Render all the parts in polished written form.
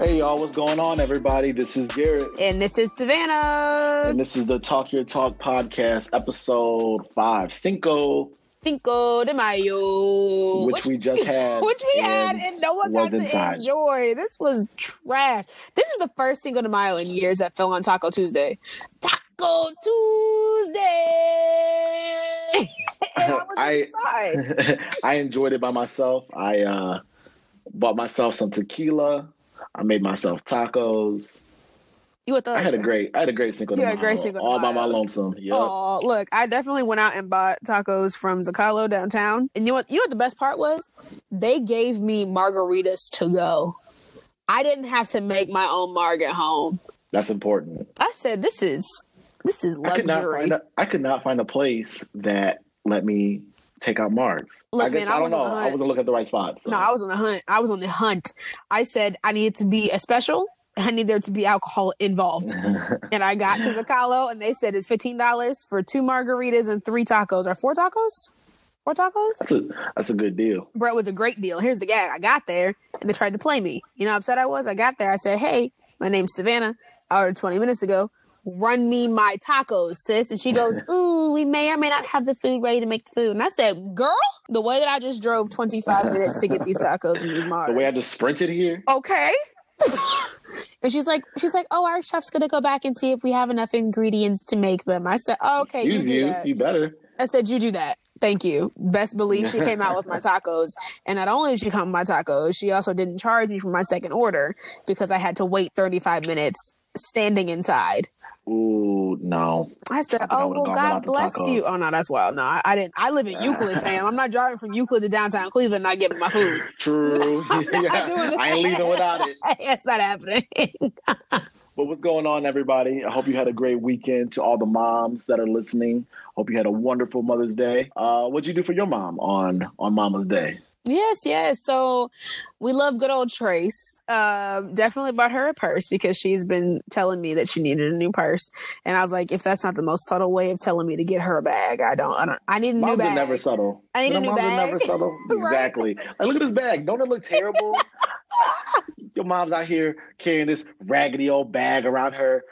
Hey y'all, what's going on everybody? This is Garrett. And this is Savannah. And this is the Talk Your Talk podcast, episode 5. Cinco de Mayo. Which we just had. Which we had and no one got to enjoy. This was trash. This is the first Cinco de Mayo in years that fell on Taco Tuesday. Taco Tuesday! And I was inside. I enjoyed it by myself. I bought myself some tequila. I made myself tacos. I had a great Cinco de Mayo. All by my lonesome. Yep. Oh, look, I definitely went out and bought tacos from Zocalo downtown. And you know what the best part was? They gave me margaritas to go. I didn't have to make my own marg at home. That's important. I said, this is luxury. I could not find a place that let me take out marks. I wasn't looking at the right spot. So. No, I was on the hunt. I said I needed to be a special. I need there to be alcohol involved. And I got to Zocalo and they said it's $15 for 2 margaritas and 3 tacos. Or 4 tacos? 4 tacos? That's a good deal. Bro, it was a great deal. Here's the gag. I got there and they tried to play me. You know how upset I was? I got there. I said, hey, my name's Savannah. I ordered 20 minutes ago. Run me my tacos, sis. And she goes, ooh, we may or may not have the food ready to make the food. And I said, girl, the way that I just drove 25 minutes to get these tacos and these margs. The way I just sprinted here. Okay. And she's like, oh, our chef's gonna go back and see if we have enough ingredients to make them. I said, oh, okay, you better. I said, you do that. Thank you. Best believe she came out with my tacos. And not only did she come with my tacos, she also didn't charge me for my second order because I had to wait 35 minutes standing inside. Ooh, no. I said, oh, well, God bless you. Oh, no, that's wild. No, I didn't. I live in Euclid, fam. I'm not driving from Euclid to downtown Cleveland not getting my food. True. I ain't leaving without it. It's not happening. But what's going on, everybody? I hope you had a great weekend. To all the moms that are listening, hope you had a wonderful Mother's Day. What'd you do for your mom on Mama's Day? Yes. So we love good old Trace. Definitely bought her a purse because she's been telling me that she needed a new purse. And I was like, if that's not the most subtle way of telling me to get her a bag, I need a new bag. Moms are never subtle. I need a new bag. Moms are never subtle. Exactly. Like, look at this bag. Don't it look terrible? Your mom's out here carrying this raggedy old bag around her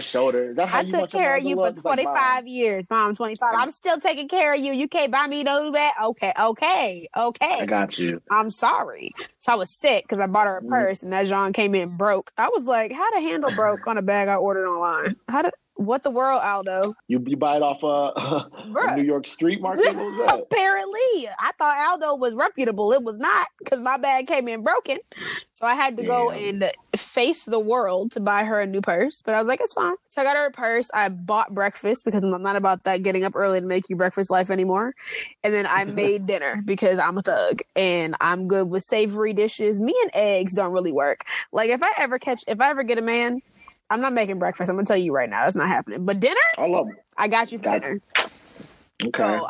shoulder. Is that how I took care of you for 25 years, Mom. 25. I'm still taking care of you. You can't buy me no bag. Okay. I got you. I'm sorry. So I was sick because I bought her a purse, and that John came in broke. I was like, how to handle broke on a bag I ordered online? What the world, Aldo? You buy it off a New York street market? What was that? Apparently. I thought Aldo was reputable. It was not, because my bag came in broken. So I had to go and face the world to buy her a new purse. But I was like, it's fine. So I got her a purse. I bought breakfast because I'm not about that getting up early to make you breakfast life anymore. And then I made dinner because I'm a thug and I'm good with savory dishes. Me and eggs don't really work. Like if I ever get a man, I'm not making breakfast. I'm going to tell you right now. That's not happening. But dinner? I love it. I got you for dinner. Okay. So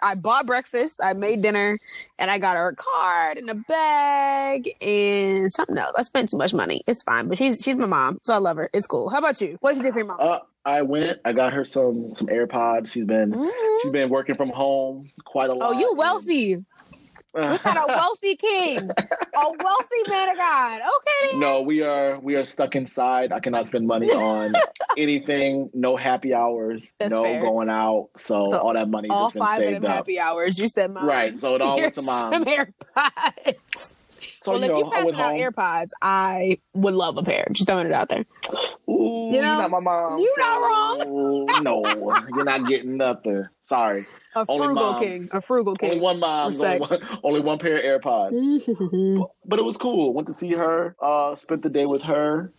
I bought breakfast, I made dinner, and I got her a card and a bag and something else. I spent too much money. It's fine. But she's my mom, so I love her. It's cool. How about you? What did you do for your mom? I got her some AirPods. She's been working from home quite a lot. Oh, you wealthy. We got a wealthy king, a wealthy man of God. Okay. No, we are stuck inside. I cannot spend money on anything. No happy hours. That's no fair. Going out. So all that money all just been saved up. All 5 of them happy hours. You said mine. Right. So it all went to mom. Some AirPods. So, well, if you passed out AirPods, I would love a pair. Just throwing it out there. Ooh, you know, you're not my mom. You're not wrong. No, you're not getting nothing. Sorry. A frugal king. Only one mom. Only one pair of AirPods. But it was cool. Went to see her. Spent the day with her.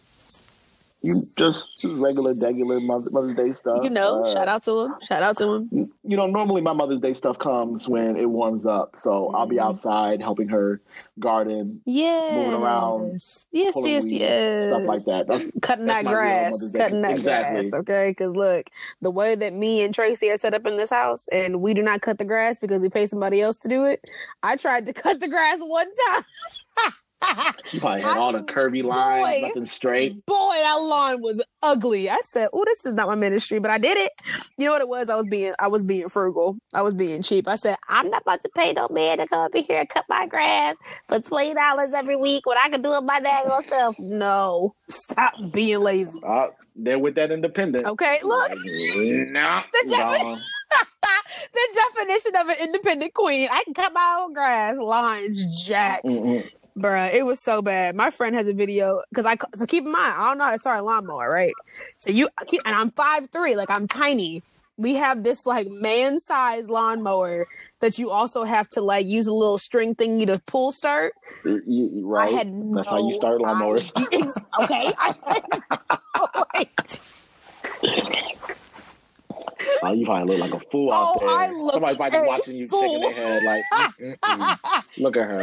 You just regular Mother's Day stuff. You know, shout out to him. You know, normally my Mother's Day stuff comes when it warms up. So I'll be outside helping her garden. Yeah. Moving around. Yes. Stuff like that. Cutting that grass. Okay. Because look, the way that me and Tracy are set up in this house and we do not cut the grass because we pay somebody else to do it. I tried to cut the grass one time. She probably had all the curvy lines, nothing straight. Boy, that line was ugly. I said, "Oh, this is not my ministry," but I did it. You know what it was? I was being frugal. I was being cheap. I said, "I'm not about to pay no man to come up in here and cut my grass for $20 every week when I can do it by daggone self." No, stop being lazy. They're with that independent. Okay, look. No. The definition of an independent queen. I can cut my own grass. Lines jacked. Mm-mm. Bruh, it was so bad. My friend has a video because so keep in mind, I don't know how to start a lawnmower, right? And I'm 5'3", like I'm tiny. We have this like man-sized lawnmower that you also have to like use a little string thingy to pull start. Right. That's how you start lawnmowers. Okay. Oh, you probably look like a fool out there. Somebody's probably watching you shaking their head like, look at her.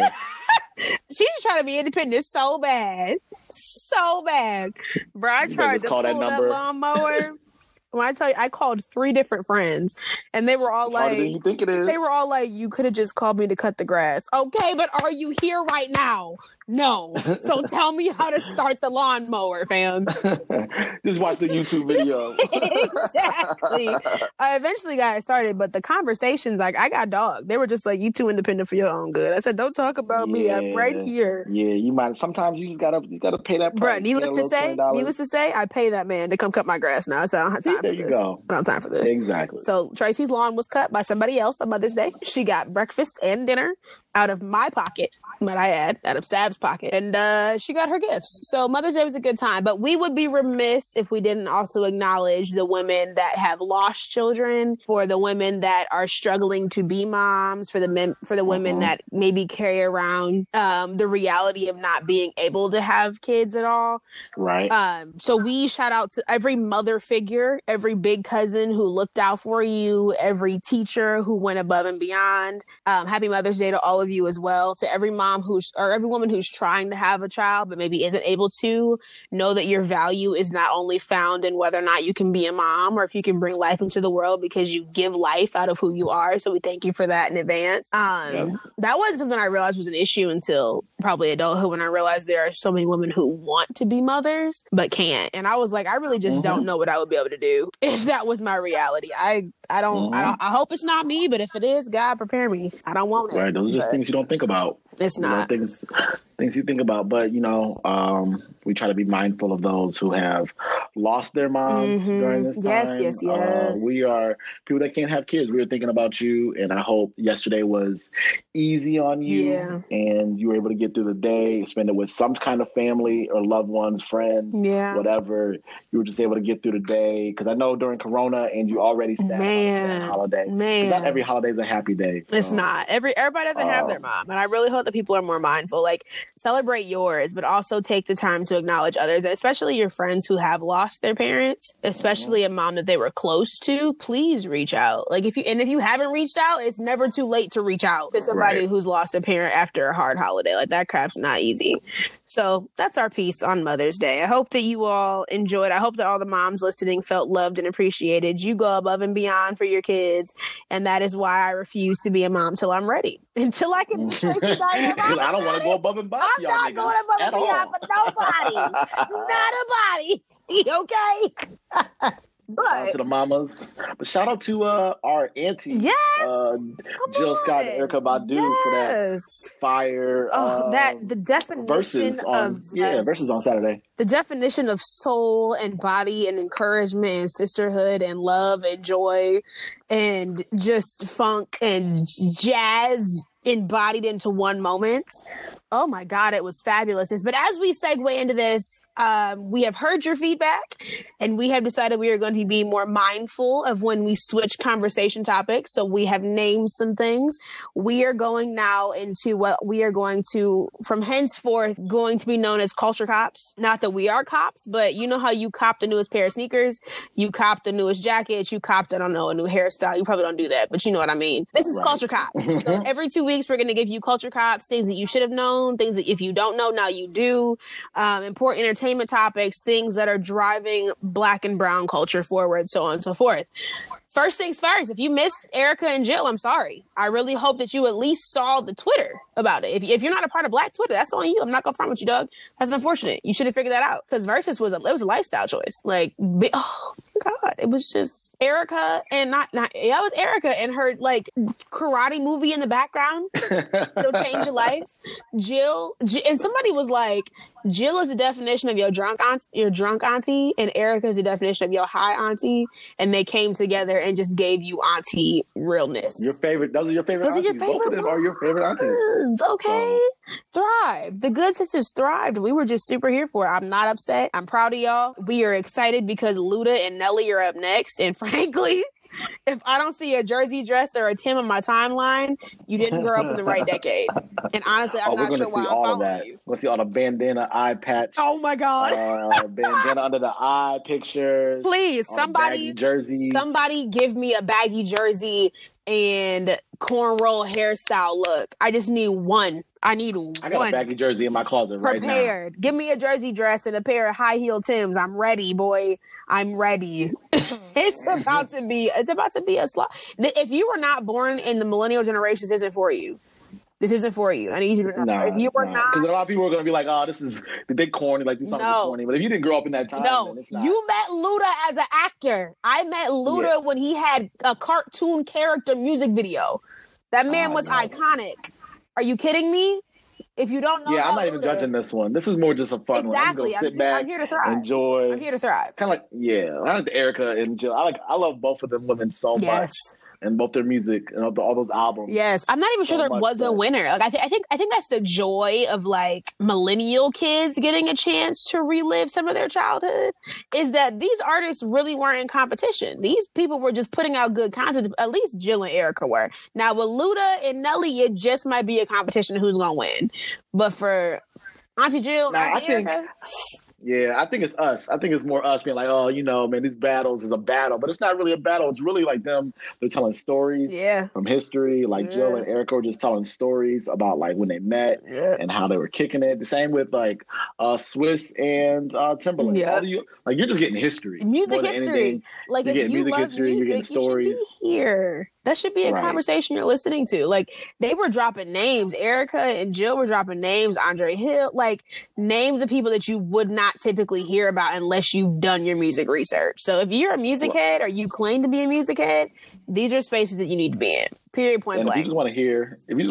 She's trying to be independent so bad. So bad. Bro, I tried to call that lawnmower. When I tell you, I called 3 different friends and they were all you could have just called me to cut the grass. Okay, but are you here right now? No. So tell me how to start the lawnmower, fam. Just watch the YouTube video. Exactly. I eventually got it started, but the conversations, like, I got dogged. They were just like, you too independent for your own good. I said, don't talk about me. I'm right here. Yeah, you might. Sometimes you just gotta pay that price. Bruh, needless to say, I pay that man to come cut my grass now, so I don't have time for this. There you go. I don't have time for this. Exactly. So Tracy's lawn was cut by somebody else on Mother's Day. She got breakfast and dinner out of my pocket, might I add, out of Sab's pocket. And she got her gifts. So Mother's Day was a good time. But we would be remiss if we didn't also acknowledge the women that have lost children, for the women that are struggling to be moms, for the women that maybe carry around the reality of not being able to have kids at all. Right. So we shout out to every mother figure, every big cousin who looked out for you, every teacher who went above and beyond. Happy Mother's Day to all of you as well, to every mom every woman who's trying to have a child but maybe isn't able to. Know that your value is not only found in whether or not you can be a mom or if you can bring life into the world, because you give life out of who you are. So we thank you for that in advance. That wasn't something I realized was an issue until probably adulthood, when I realized there are so many women who want to be mothers but can't. And I was like, I really just don't know what I would be able to do if that was my reality. I hope it's not me, but if it is, God prepare me. I don't want it. Right, those are just things you don't think about. It's not. You know, things you think about, but you know, we try to be mindful of those who have lost their moms during this time. Yes. We are people that can't have kids. We were thinking about you, and I hope yesterday was easy on you, and you were able to get through the day, spend it with some kind of family or loved ones, friends, whatever. You were just able to get through the day, because I know during Corona, and you already sat on a holiday. Man, not every holiday is a happy day. So. It's not. Everybody doesn't have their mom, and I really hope that people are more mindful. Like, celebrate yours, but also take the time to acknowledge others, especially your friends who have lost their parents, especially a mom that they were close to. Please reach out. Like, if you haven't reached out, it's never too late to reach out to somebody who's lost a parent after a hard holiday. Like, that crap's not easy. So that's our piece on Mother's Day. I hope that you all enjoyed. I hope that all the moms listening felt loved and appreciated. You go above and beyond for your kids. And that is why I refuse to be a mom till I'm ready. Until I can be Tracy Diane. I don't want to go above and beyond. I'm not going above and beyond for nobody. Not a body. Okay? But, shout out to the mamas. But shout out to our auntie, Jill Scott and Erykah Badu for that fire. The definition Versus on Saturday. The definition of soul and body and encouragement and sisterhood and love and joy and just funk and jazz embodied into one moment. Oh my God, it was fabulous. But as we segue into this, we have heard your feedback and we have decided we are going to be more mindful of when we switch conversation topics. So we have named some things. We are going now into what we are going to, from henceforth, going to be known as culture cops. Not that we are cops, but you know how you cop the newest pair of sneakers, you cop the newest jacket, you copped, I don't know, a new hairstyle. You probably don't do that, but you know what I mean. This is culture cops. So every 2 weeks, weeks, we're going to give you culture cops, things that you should have known, things that if you don't know, now you do, important entertainment topics, things that are driving Black and brown culture forward, so on and so forth. First things first, if you missed Erykah and Jill, I'm sorry. I really hope that you at least saw the Twitter about it. If you're not a part of Black Twitter, that's on you. I'm not going to front with you, Doug. That's unfortunate. You should have figured that out, because Versus was it was a lifestyle choice. Like, oh, God, it was just Erykah and it was Erykah and her like karate movie in the background. It'll change your life. Jill, and somebody was like, Jill is the definition of your drunk auntie, and Erykah is the definition of your high auntie, and they came together and just gave you auntie realness. Those are your favorite aunties. Both of them are your favorite aunties. Okay. Thrive. The good sisters thrived. We were just super here for it. I'm not upset. I'm proud of y'all. We are excited because Luda and Nelly are up next, and frankly, if I don't see a jersey dress or a Tim on my timeline, you didn't grow up in the right decade. And honestly, I'm not sure why I'm following you. We'll see all the bandana eye patch. Oh my God! Bandana under the eye pictures. Please, somebody give me a baggy jersey and cornrow hairstyle look. I just need one. I got a baggy jersey in my closet right now. Prepared. Give me a jersey dress and a pair of high-heeled Tims. I'm ready, boy. I'm ready. It's about to be a slot. If you were not born in the millennial generation, this isn't for you. This isn't for you. I need you to remember. If you were not, because a lot of people are going to be like, "Oh, this is they corny." Like these songs are corny. But if you didn't grow up in that time, then it's not. You met Luda as an actor. I met Luda when he had a cartoon character music video. That man was iconic. Are you kidding me? If you don't know, I'm not even judging this one. This is more just a fun one. I'm back. I'm here to thrive. Enjoy. I'm here to thrive. Kind of like I like Erykah and Jill. I love both of them women so much. And both their music and all those albums. Yes, I'm not even sure there was a winner. Like I think that's the joy of like millennial kids getting a chance to relive some of their childhood. Is that these artists really weren't in competition? These people were just putting out good content. At least Jill and Erykah were. Now with Luda and Nelly, it just might be a competition who's gonna win. But for Auntie Jill, Erykah. Yeah, I think it's us. I think it's more us being like, oh, man, these battles is a battle. But it's not really a battle. It's really like them. They're telling stories from history. Like Jill and Erykah are just telling stories about like when they met and how they were kicking it. The same with like Swiss and Timberland. Yeah. You're just getting history. Music history. Like you're if you music love history, music, you're getting stories. You should be here. That should be a conversation you're listening to. Like they were dropping names. Erykah and Jill were dropping names. Andre Hill, like names of people that you would not typically hear about unless you've done your music research. So if you're a music head or you claim to be a music head, these are spaces that you need to be in. Period. Point blank. If you just want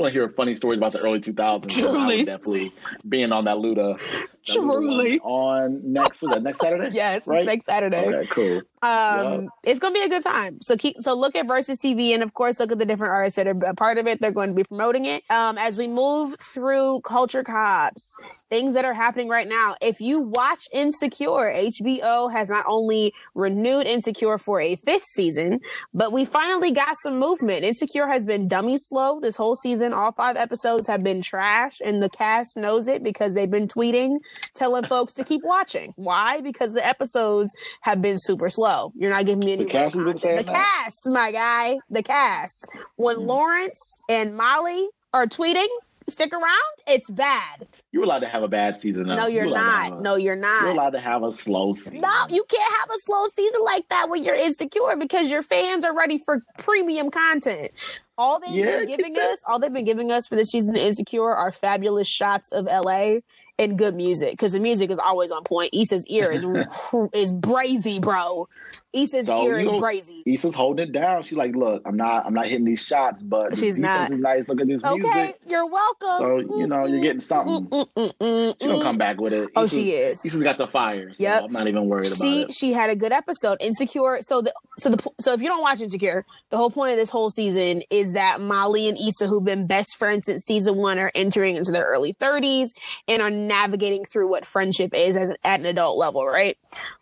to hear funny stories about the early 2000s, definitely being on that Luda. Truly. On next Saturday? Yes, right? It's next Saturday. Okay, cool. It's gonna be a good time. So look at Versus TV, and of course look at the different artists that are a part of it. They're going to be promoting it. As we move through culture cops, things that are happening right now. If you watch Insecure, HBO has not only renewed Insecure for a 5th season, but we finally got some movement. Insecure has been dummy slow this whole season. All 5 episodes have been trash, and the cast knows it because they've been tweeting, telling folks to keep watching. Why? Because the episodes have been super slow. You're not giving me any content. The cast, my guy. The cast. When Lawrence and Molly are tweeting, stick around, it's bad. You're allowed to have a bad season. No, you're not. No, you're not. You're allowed to have a slow season. No, you can't have a slow season like that when you're Insecure, because your fans are ready for premium content. All they've been giving us for this season of Insecure are fabulous shots of LA and good music, because the music is always on point. Issa's ear is brazy, bro. Issa's holding it down. She's like, look, I'm not hitting these shots, but she's not. Is nice. Look at this music. Okay, you're welcome. So you're getting something. She gonna come back with it. Oh, she is. Issa's got the fire. So I'm not even worried about it. She had a good episode. Insecure. So if you don't watch Insecure, the whole point of this whole season is that Molly and Issa, who've been best friends since season 1, are entering into their early 30s and are navigating through what friendship is at an adult level, right?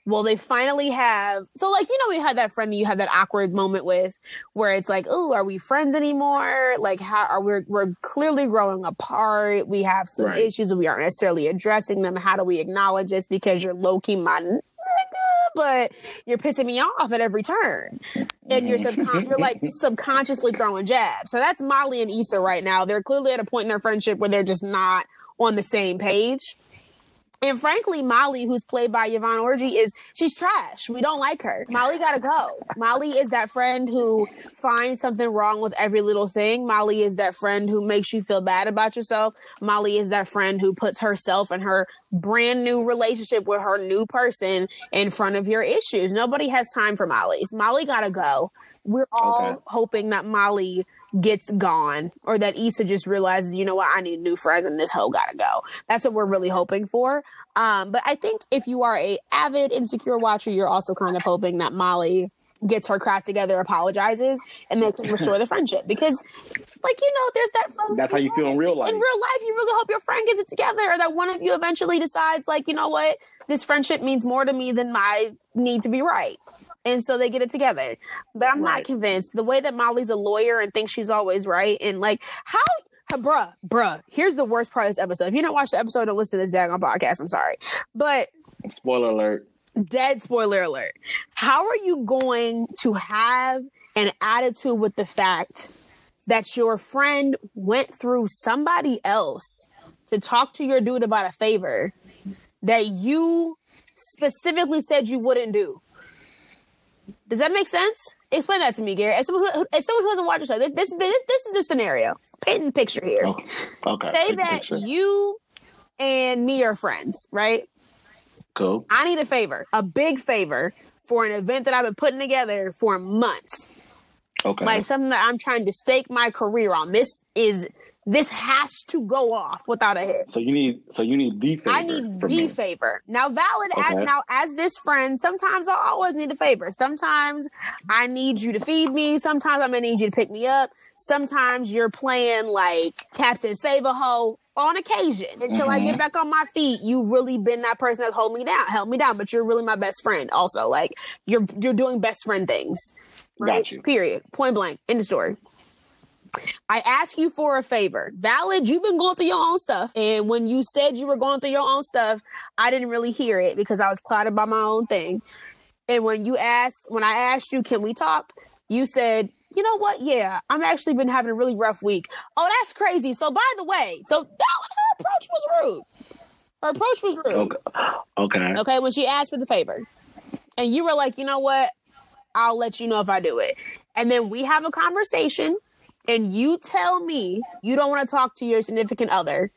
Well, they finally have. So, we had that friend that you had that awkward moment with, where it's like, "Ooh, are we friends anymore? Like, how are we? We're clearly growing apart. We have some issues, and we aren't necessarily addressing them. How do we acknowledge this? Because you're low key my nigga, but you're pissing me off at every turn. And you're like subconsciously throwing jabs. So that's Molly and Issa right now. They're clearly at a point in their friendship where they're just not on the same page. And frankly, Molly, who's played by Yvonne Orji, she's trash. We don't like her. Molly gotta go. Molly is that friend who finds something wrong with every little thing. Molly is that friend who makes you feel bad about yourself. Molly is that friend who puts herself and her brand new relationship with her new person in front of your issues. Nobody has time for Molly's. Molly gotta go. We're all hoping that Molly gets gone, or that Issa just realizes, you know what, I need new friends and this hoe gotta go. That's what we're really hoping for. But I think if you are a avid Insecure watcher, you're also kind of hoping that Molly gets her crap together, apologizes, and they can restore the friendship. Because, like, you know, there's that friend. That's how you feel in real life. In real life, you really hope your friend gets it together, or that one of you eventually decides, like, you know what, this friendship means more to me than my need to be right. And so they get it together. But I'm not convinced. The way that Molly's a lawyer and thinks she's always right. And like, bruh, here's the worst part of this episode. If you don't watch the episode, don't listen to this daggone podcast. I'm sorry. But spoiler alert. Dead spoiler alert. How are you going to have an attitude with the fact that your friend went through somebody else to talk to your dude about a favor that you specifically said you wouldn't do? Does that make sense? Explain that to me, Gary. As someone who hasn't watched the show, this is the scenario. Paint the picture here. Oh, okay. Say that you and me are friends, right? Cool. I need a favor, a big favor, for an event that I've been putting together for months. Okay. Like something that I'm trying to stake my career on. This has to go off without a hitch. So you need the favor. I need the favor. Now, as this friend, sometimes I always need a favor. Sometimes I need you to feed me. Sometimes I'm gonna need you to pick me up. Sometimes you're playing like Captain Save-A-Ho on occasion. Until I get back on my feet, you've really been that person that's held me down. But you're really my best friend. Also, like you're doing best friend things. Right? Got you. Period. Point blank. End of story. I ask you for a favor. Valid, you've been going through your own stuff. And when you said you were going through your own stuff, I didn't really hear it because I was clouded by my own thing. And when I asked you, can we talk? You said, you know what? Yeah, I've actually been having a really rough week. Oh, that's crazy. So by the way, her approach was rude. Okay, when she asked for the favor. And you were like, you know what? I'll let you know if I do it. And then we have a conversation. And you tell me you don't want to talk to your significant other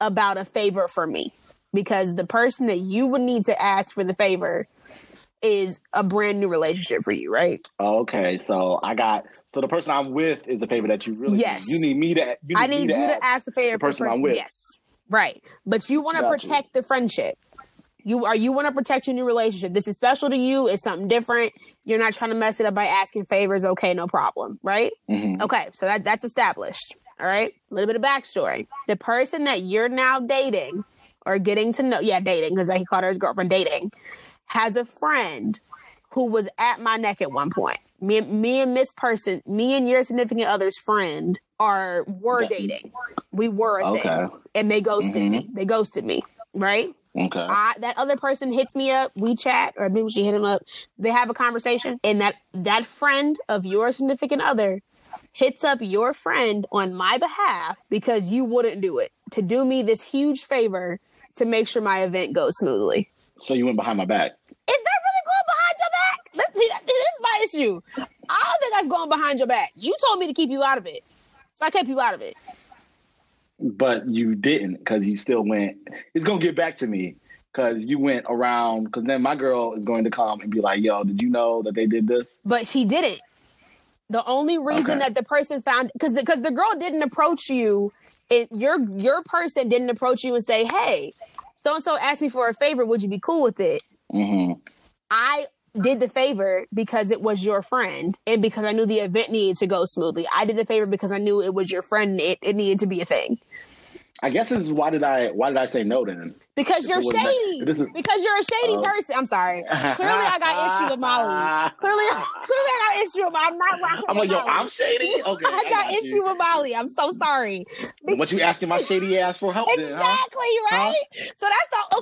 about a favor for me because the person that you would need to ask for the favor is a brand new relationship for you, right? Okay, so the person I'm with is the favor that you really need. You need me to. I need you to ask the favor for the person I'm with. Yes, right. But you want to protect the friendship. You want to protect your new relationship. This is special to you. It's something different. You're not trying to mess it up by asking favors. Okay, no problem, right? Mm-hmm. Okay, so that's established, all right? A little bit of backstory. The person that you're now dating or getting to know, dating, because he called her his girlfriend, dating, has a friend who was at my neck at one point. Me and your significant other's friend were dating. We were a thing. And they ghosted me. They ghosted me, right? Okay. That other person hits me up, we chat, or maybe she hit him up, they have a conversation, and that friend of your significant other hits up your friend on my behalf because you wouldn't do it, to do me this huge favor to make sure my event goes smoothly. So you went behind my back. Is that really going behind your back? This is my issue. I don't think that's going behind your back. You told me to keep you out of it, so I kept you out of it. But you didn't, because you still went. It's going to get back to me because you went around, because then my girl is going to come and be like, yo, did you know that they did this? But she didn't. The only reason that the person found, because the girl didn't approach you, your person didn't approach you and say, hey, so-and-so asked me for a favor. Would you be cool with it? Mm-hmm. I did the favor because it was your friend and because I knew the event needed to go smoothly. I did the favor because I knew it was your friend and it needed to be a thing. I guess this is why did I say no then? Because you're shady. Because you're a shady person. I'm sorry. Clearly, I got issue with Molly. Clearly, I got issue with Molly. I'm not rocking. I'm like, yo, Molly. I'm shady. Okay, I got issue with Molly. I'm so sorry. What you asking my shady ass for help? Exactly, then, huh? Right. Huh? So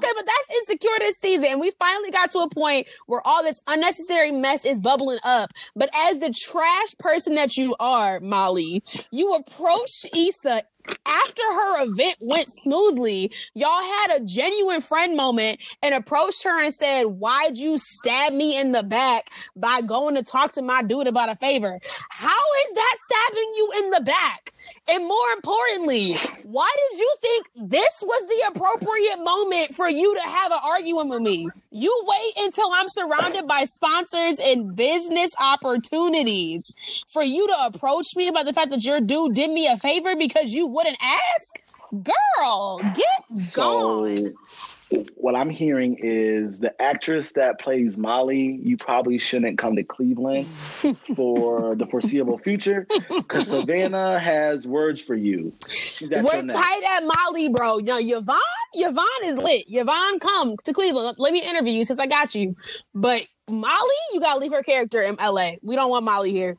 but that's Insecure this season, and we finally got to a point where all this unnecessary mess is bubbling up. But as the trash person that you are, Molly, you approached Issa. After her event went smoothly, y'all had a genuine friend moment and approached her and said, "Why'd you stab me in the back by going to talk to my dude about a favor?" How is that stabbing you in the back? And more importantly, why did you think this was the appropriate moment for you to have an argument with me? You wait until I'm surrounded by sponsors and business opportunities for you to approach me about the fact that your dude did me a favor because you wouldn't ask? Girl, get gone. What I'm hearing is the actress that plays Molly, you probably shouldn't come to Cleveland for the foreseeable future because Savannah has words for you. We're tight at Molly, bro. Now, Yvonne is lit. Yvonne, come to Cleveland. Let me interview you since I got you. But Molly, you got to leave her character in LA. We don't want Molly here.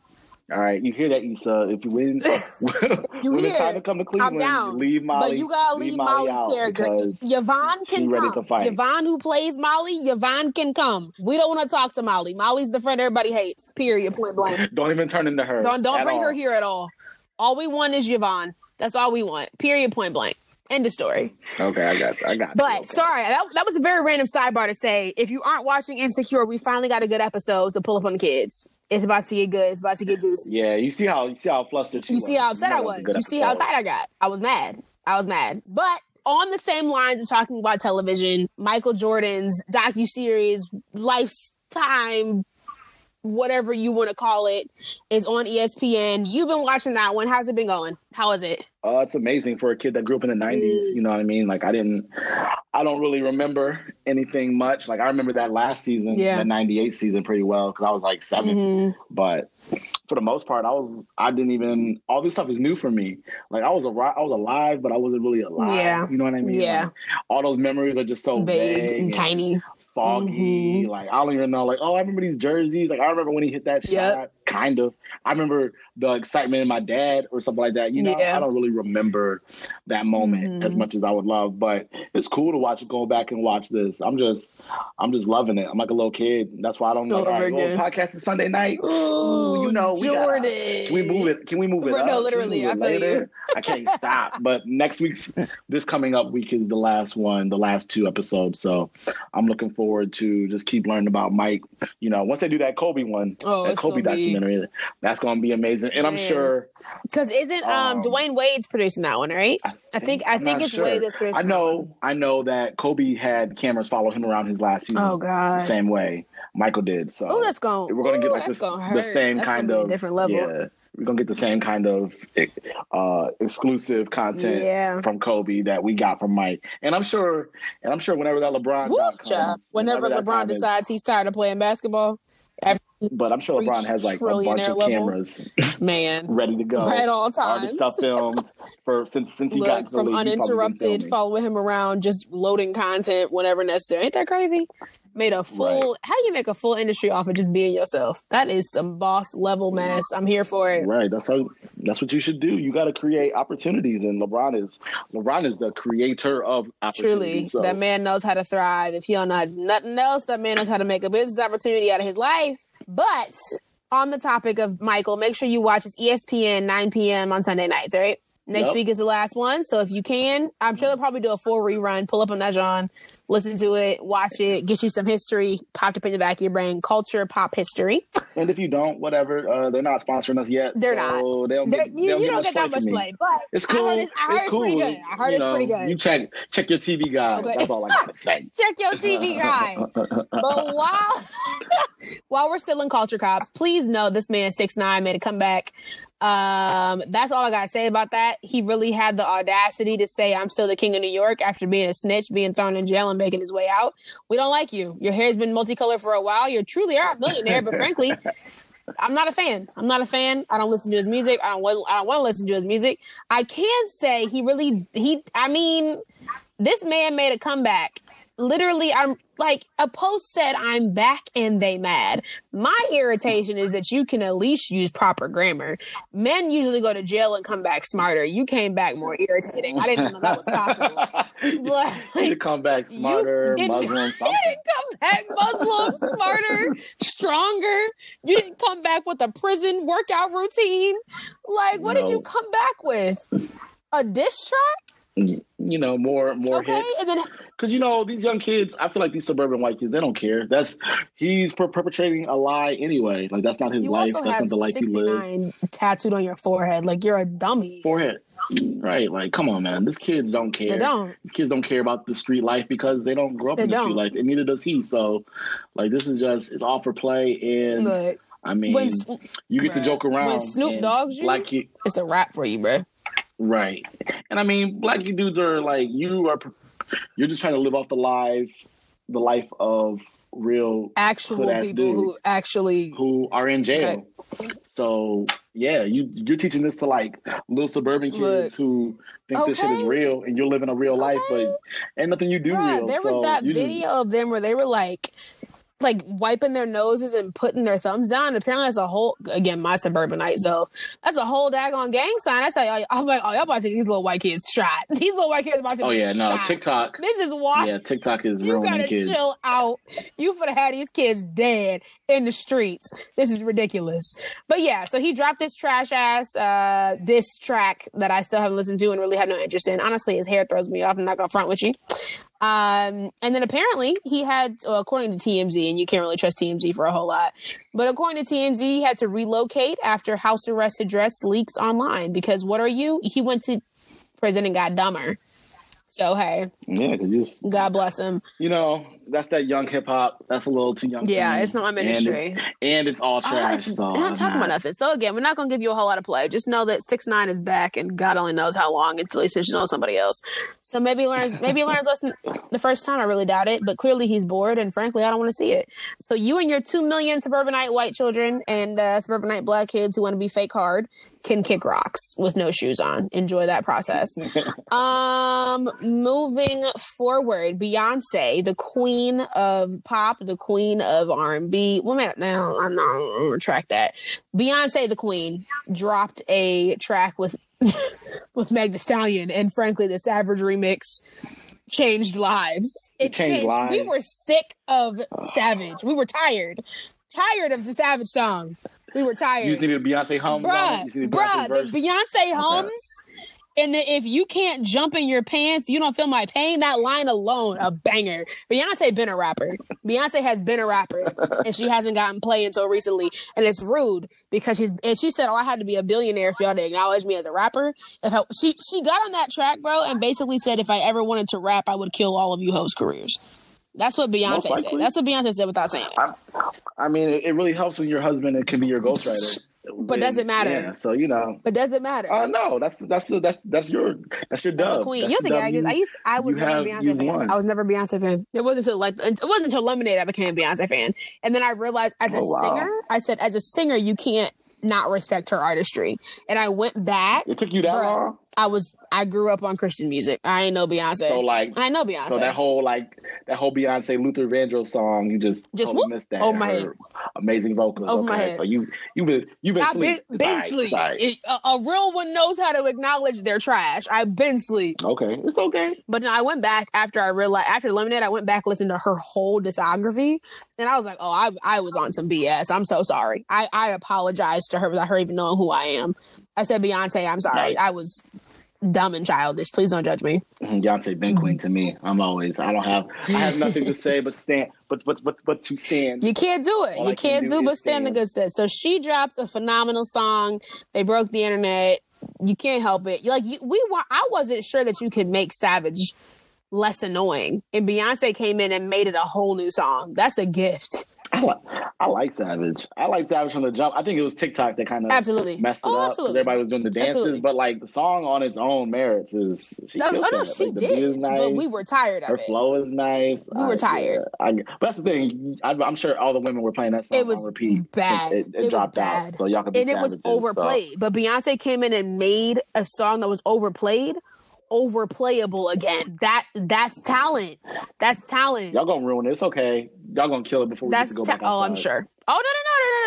All right, you hear that, Issa? If you win, when it's time to come to Cleveland, you leave Molly. But you gotta leave Molly's character. Yvonne can come. Yvonne, who plays Molly, Yvonne can come. We don't want to talk to Molly. Molly's the friend everybody hates. Period. Point blank. Don't even turn into her. Don't bring her here at all. All we want is Yvonne. That's all we want. Period. Point blank. End of story. Okay, I got. But okay. Sorry, that was a very random sidebar to say. If you aren't watching Insecure, we finally got a good episode, so pull up on the kids. It's about to get good. It's about to get juicy. Yeah, you see how flustered she was. You see how upset I was. You see how tight I got. I was mad. But on the same lines of talking about television, Michael Jordan's docuseries, Lifetime, whatever you want to call it, is on ESPN. You've been watching that one. How's it been going? How is it? It's amazing for a kid that grew up in the 90s. You know what I mean? Like, I don't really remember anything much. Like, I remember that last season, the 98 season pretty well, because I was like 7. Mm-hmm. But for the most part, all this stuff is new for me. Like, I was alive, but I wasn't really alive. Yeah. You know what I mean? Yeah. Like, all those memories are just so vague and tiny. Foggy, mm-hmm. Like I don't even know. Like, oh, I remember these jerseys. Like I remember when he hit that shot. Kind of. I remember the excitement in my dad or something like that. You know, I don't really remember that moment as much as I would love. But it's cool to go back and watch this. I'm just loving it. I'm like a little kid. That's why I don't know. All right, podcast is Sunday night. Ooh, you know, Jordan. Can we move it? Can we move it? No, literally. I feel you. I can't stop. But next week's this coming up week is the last one, the last two episodes. So I'm looking forward to just keep learning about Mike. You know, once they do that Kobe one, that Kobe documentary. That's gonna be amazing, and I'm sure because isn't Dwayne Wade's producing that one, right? I think it's Wade that's producing. I know that Kobe had cameras follow him around his last season. Oh God, the same way Michael did. So we're gonna get like this, the same that's kind of different level. Yeah, we're gonna get the same kind of exclusive content from Kobe that we got from Mike, and I'm sure whenever that LeBron whenever LeBron decides he's tired of playing basketball. But I'm sure LeBron has like a bunch of cameras, man, ready to go at all times. All this stuff filmed since he got from uninterrupted, following him around, just loading content whenever necessary. Ain't that crazy? Made a full. Right. How you make a full industry off of just being yourself? That is some boss level mess. I'm here for it. Right. That's what you should do. You got to create opportunities, and LeBron is the creator of opportunities. Truly, so. That man knows how to thrive. If he don't know nothing else, that man knows how to make a business opportunity out of his life. But on the topic of Michael, make sure you watch his ESPN 9 p.m. on Sunday nights. All right. Next week is the last one. So if you can, I'm sure they'll probably do a full rerun. Pull up on that, John. Listen to it. Watch it. Get you some history. Popped up in the back of your brain. Culture, pop history. And if you don't, whatever. They're not sponsoring us yet. They're so not. You don't get that much play. But it's cool. I heard it's pretty good. You check your TV guide. Okay. That's all I got to say. Check your TV guide. But while we're still in Culture Cops, please know this man, 6ix9ine, made a comeback. That's all I gotta say about that. He really had the audacity to say, "I'm still the king of New York" after being a snitch, being thrown in jail, and making his way out. We don't like you. Your hair's been multicolored for a while. You truly are a millionaire, but frankly, I'm not a fan. I'm not a fan. I don't listen to his music. I don't want to listen to his music. I can say this man made a comeback. Literally, I'm like, a post said, "I'm back," and they mad. My irritation is that you can at least use proper grammar. Men usually go to jail and come back smarter. You came back more irritating. I didn't know that was possible. You come back smarter, Muslim. You didn't come back Muslim, smarter, stronger. You didn't come back with a prison workout routine. Like, what did you come back with? A diss track? More hits. And then, because these young kids, I feel like these suburban white kids, they don't care. He's perpetrating a lie anyway. Like, that's not his life. That's not the life he lives. You also have 6ix9ine tattooed on your forehead. Like, you're a dummy. Forehead. Right. Like, come on, man. These kids don't care. They don't. These kids don't care about the street life because they don't grow up in the street life. And neither does he. So, like, this is just, it's all for play. And, you get to joke around. When Snoop Dogg's you, like, it's a wrap for you, bro. Right. And I mean, black dudes are like, you're just trying to live off the life of real actual people who are in jail. Okay. So yeah, you're teaching this to like little suburban kids who think this shit is real, and you're living a real life, but ain't nothing you do real. There was that video of them where they were like wiping their noses and putting their thumbs down. Apparently that's a whole, again, my suburbanite self, that's a whole daggone gang sign. I say, I'm like, oh, y'all about to get these little white kids shot. These little white kids about to get shot. Oh yeah, no, TikTok. This is why. Yeah, TikTok is real. You gotta chill out. You finna have these kids dead in the streets. This is ridiculous. But yeah, so he dropped this trash ass diss track that I still haven't listened to and really have no interest in. Honestly, his hair throws me off. I'm not gonna front with you. And then apparently he had, according to TMZ, and you can't really trust TMZ for a whole lot, but according to TMZ, he had to relocate after house arrest address leaks online because what are you? He went to prison and got dumber. So, hey. Yeah, because God bless him. That's that young hip-hop. That's a little too young. Yeah, it's not my ministry. And it's all trash. We're not talking about nothing. So, again, we're not going to give you a whole lot of play. Just know that 6ix9ine is back, and God only knows how long until he snitches on somebody else. So maybe he learns less than the first time. I really doubt it. But clearly he's bored, and frankly, I don't want to see it. So you and your 2 million suburbanite white children and suburbanite black kids who want to be fake hard can kick rocks with no shoes on. Enjoy that process. Moving forward, Beyonce, the queen of pop, the queen of R&B. I'm not going to retract that. Beyonce, the queen, dropped a track with Meg Thee Stallion, and frankly, the Savage remix changed lives. It changed lives. We were sick of Savage. We were tired of the Savage song. We were tired. You see the Beyonce hums? Bruh, the Beyonce hums? And the, if you can't jump in your pants, you don't feel my pain. That line alone, a banger. Beyonce been a rapper. Beyonce has been a rapper. And she hasn't gotten play until recently. And it's rude because she said, I had to be a billionaire for y'all to acknowledge me as a rapper. She got on that track, bro, and basically said, if I ever wanted to rap, I would kill all of you hoes' careers. That's what Beyonce said. That's what Beyonce said without saying it. It really helps when your husband can be your ghostwriter. But does it matter? Yeah, so But does it matter? No, that's your dub. That's a queen. I was never a Beyonce fan. It wasn't until Lemonade I became a Beyonce fan, and then I realized as a singer you can't not respect her artistry. And I went back. It took you that long? I grew up on Christian music. I ain't know Beyonce. So I know Beyonce. So that whole Beyonce Luther Vandross song, you just totally missed that. Oh my head. Amazing vocals. Over my head. So you've been asleep. I've been asleep. A real one knows how to acknowledge their trash. I've been asleep. Okay, it's okay. But then I went back after Lemonade, I went back listened to her whole discography, and I was like, oh, I was on some BS. I'm so sorry. I apologize to her without her even knowing who I am. I said Beyonce, I'm sorry. Nice. I was dumb and childish. Please don't judge me. Beyonce been queen to me. I'm always. I have nothing to say but stand. But to stand. You can't do it. You can't do but stand the good sense. So she dropped a phenomenal song. They broke the internet. You can't help it. I wasn't sure that you could make Savage less annoying, and Beyonce came in and made it a whole new song. That's a gift. I like Savage. I like Savage from the jump. I think it was TikTok that kind of messed it up. Because everybody was doing the dances, but like the song on its own merits is. She did. Nice. But we were tired of it. Her flow is nice. We were tired. Yeah, but that's the thing. I'm sure all the women were playing that song. It was on repeat. Bad. It dropped out. So y'all could be savages, it was overplayed. So. But Beyonce came in and made a song that was overplayed. Overplayable again. That's talent. That's talent. Y'all gonna ruin it. It's okay. Y'all gonna kill it before we get to go back outside. Oh, I'm sure. Oh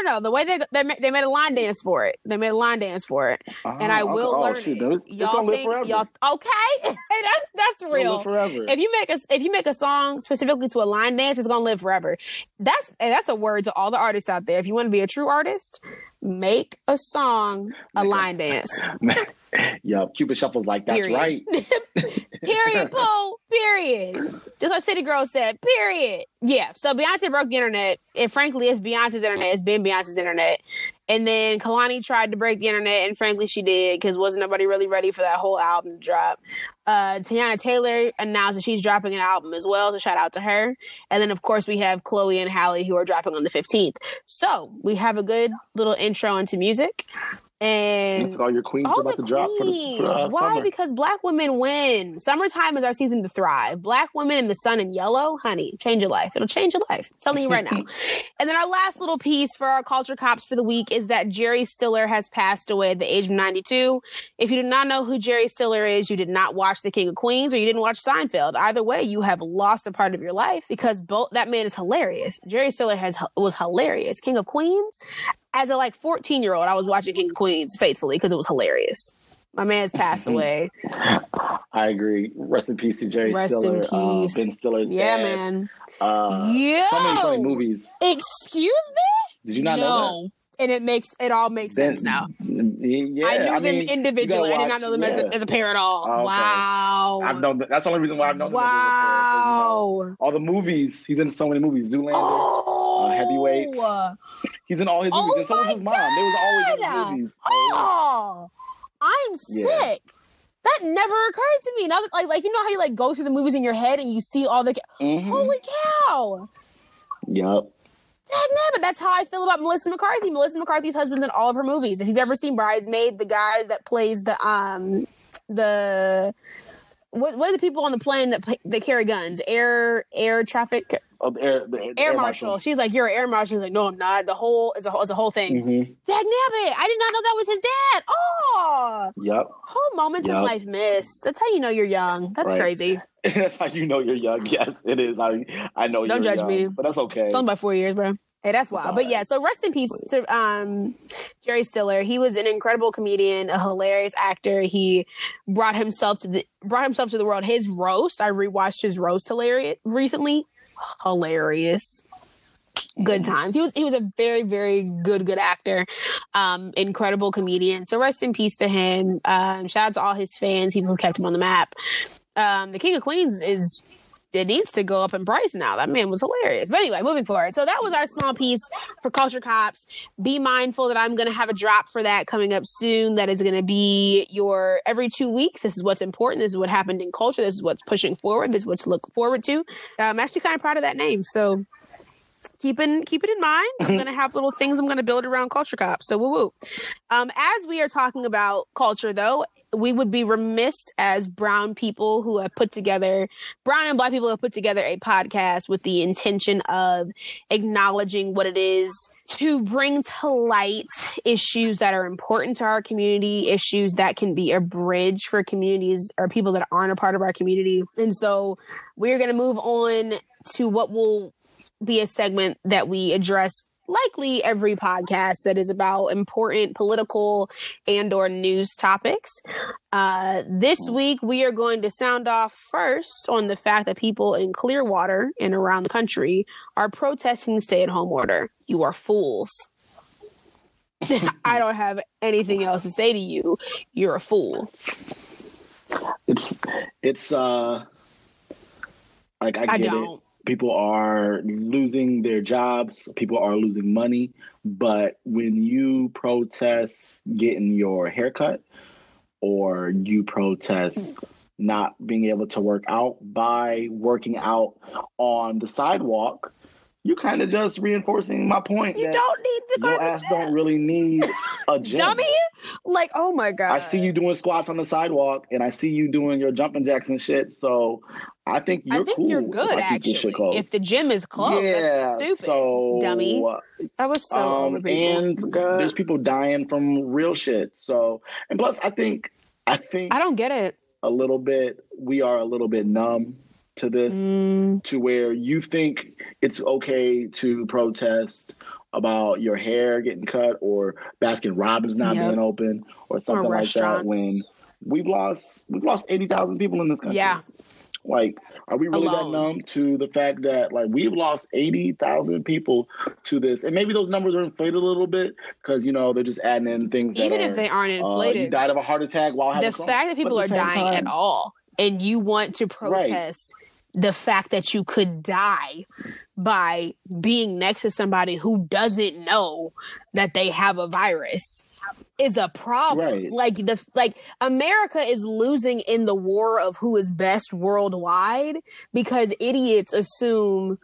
no. The way they made a line dance for it. They made a line dance for it. And I will learn it. Y'all think y'all okay? that's real. If you make a song specifically to a line dance, it's gonna live forever. That's a word to all the artists out there. If you want to be a true artist, make a song a line dance. Yeah, Cupid Shuffle's like, that's period. Right. Period, Pooh. Period. Just like City Girl said, period. Yeah, so Beyonce broke the internet. And frankly, it's Beyonce's internet. It's been Beyonce's internet. And then Kalani tried to break the internet. And frankly, she did. Because wasn't nobody really ready for that whole album drop. Teyana Taylor announced that she's dropping an album as well. So shout out to her. And then, of course, we have Chloe and Halle who are dropping on the 15th. So we have a good little intro into music. And all your queens about to drop for the why? Summer. Because Black women win. Summertime is our season to thrive. Black women in the sun and yellow, honey, change your life. It'll change your life. I'm telling you right now. And then our last little piece for our culture cops for the week is that Jerry Stiller has passed away at the age of 92. If you do not know who Jerry Stiller is, you did not watch The King of Queens or you didn't watch Seinfeld. Either way, you have lost a part of your life because that man is hilarious. Jerry Stiller was hilarious. King of Queens. As a 14-year-old, I was watching King of Queens faithfully because it was hilarious. My man's passed away. I agree. Rest in peace to Jerry Stiller. Rest in peace. Ben Stiller's dad. Man. So many movies. Excuse me? Did you not know that? And it all makes sense now. Yeah, I knew them individually. I did not know them as a pair at all. Oh, okay. Wow. That's the only reason why I've known them as a pair. Wow. All the movies. He's in so many movies. Zoolander, Heavyweights. He's in all his movies. And so was his mom. God. They was always in the movies. Oh, I'm sick. That never occurred to me. Now, you know how you go through the movies in your head and you see all the... Mm-hmm. Holy cow. Yep. But that's how I feel about Melissa McCarthy. Melissa McCarthy's husband's in all of her movies. If you've ever seen Bridesmaid, the guy that plays the what are the people on the plane that carry guns? Air traffic. Air marshal. She's like, you're an air marshal. He's like, no, I'm not. It's a whole thing. Mm-hmm. Dagnabbit! I did not know that was his dad. Oh, yep. Whole moments in life missed. That's how you know you're young. That's crazy. That's how you know you're young. Yes, it is. I know. Don't judge me, but that's okay. It's only by 4 years, bro. Hey, that's wild. But yeah, so rest in peace to Jerry Stiller. He was an incredible comedian, a hilarious actor. He brought himself to the world. His roast, I rewatched his roast recently. Hilarious. Good times. He was a very, very good actor. Incredible comedian. So rest in peace to him. Shout out to all his fans, people who kept him on the map. The King of Queens is... It needs to go up in price now. That man was hilarious. But anyway, moving forward. So that was our small piece for Culture Cops. Be mindful that I'm going to have a drop for that coming up soon. That is going to be your every 2 weeks. This is what's important. This is what happened in culture. This is what's pushing forward. This is what to look forward to. I'm actually kind of proud of that name. So keep it in mind. I'm going to have little things I'm going to build around Culture Cops. So woo-woo. As we are talking about culture, though, we would be remiss as brown and black people have put together a podcast with the intention of acknowledging what it is to bring to light issues that are important to our community, issues that can be a bridge for communities or people that aren't a part of our community. And so we're going to move on to what will be a segment that we address likely every podcast that is about important political and or news topics. This week, we are going to sound off first on the fact that people in Clearwater and around the country are protesting the stay-at-home order. You are fools. I don't have anything else to say to you. You're a fool. I get it. People are losing their jobs. People are losing money. But when you protest getting your haircut or you protest not being able to work out by working out on the sidewalk, you kind of just reinforcing my point. You don't need to go to the gym. Your ass don't really need a gym. Dummy? Like, oh my God. I see you doing squats on the sidewalk, and I see you doing your jumping jacks and shit, so I think you're cool. I think you're good, actually. If the gym is closed, that's stupid. So, dummy. That was so overrated. And there's people dying from real shit. So, and plus, I think I don't get it. A little bit, we are a little bit numb to this, to where you think it's okay to protest about your hair getting cut or Baskin Robbins not being open or something like that, when we've lost 80,000 people in this country. Yeah. Like, are we really that numb to the fact that, like, we've lost 80,000 people to this? And maybe those numbers are inflated a little bit because, you know, they're just adding in things that even if they aren't inflated. You died of a heart attack while having a stroke. The fact that people are dying at all and you want to protest the fact that you could die by being next to somebody who doesn't know that they have a virus is a problem. Right. Like America is losing in the war of who is best worldwide because idiots assume.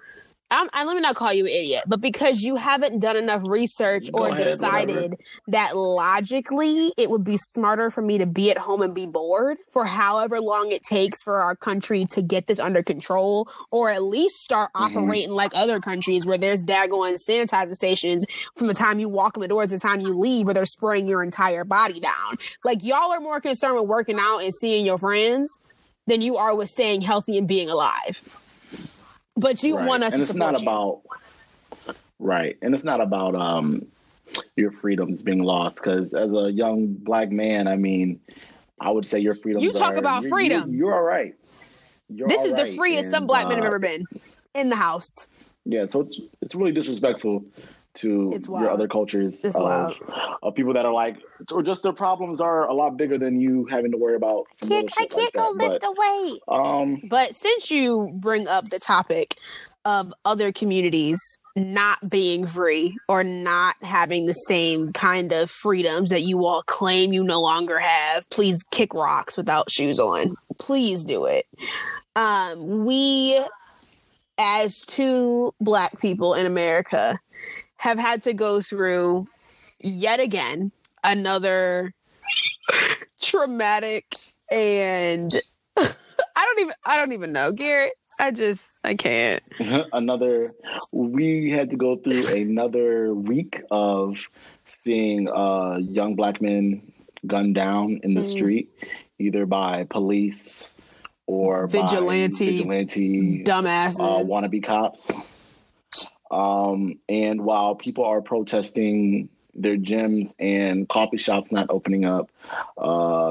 Let me not call you an idiot, but because you haven't done enough research or decided that logically it would be smarter for me to be at home and be bored for however long it takes for our country to get this under control, or at least start operating like other countries where there's daggone sanitizer stations from the time you walk in the door to the time you leave, where they're spraying your entire body down. Like, y'all are more concerned with working out and seeing your friends than you are with staying healthy and being alive. But you want us to support you. And it's not about your freedoms being lost. Because as a young black man, I mean, I would say your freedoms. You talk about freedom. You're all right. This is the freest some black men have ever been in the house. Yeah, so it's really disrespectful to your other cultures of people that are like, or just their problems are a lot bigger than you having to worry about. I can't go lift a weight. But since you bring up the topic of other communities not being free or not having the same kind of freedoms that you all claim you no longer have, please kick rocks without shoes on. Please do it. We, as two black people in America, have had to go through yet again another traumatic and I don't even know, Garrett. I can't. We had to go through another week of seeing young black men gunned down in the street, either by police or vigilante dumbasses, wannabe cops. And while people are protesting their gyms and coffee shops not opening up,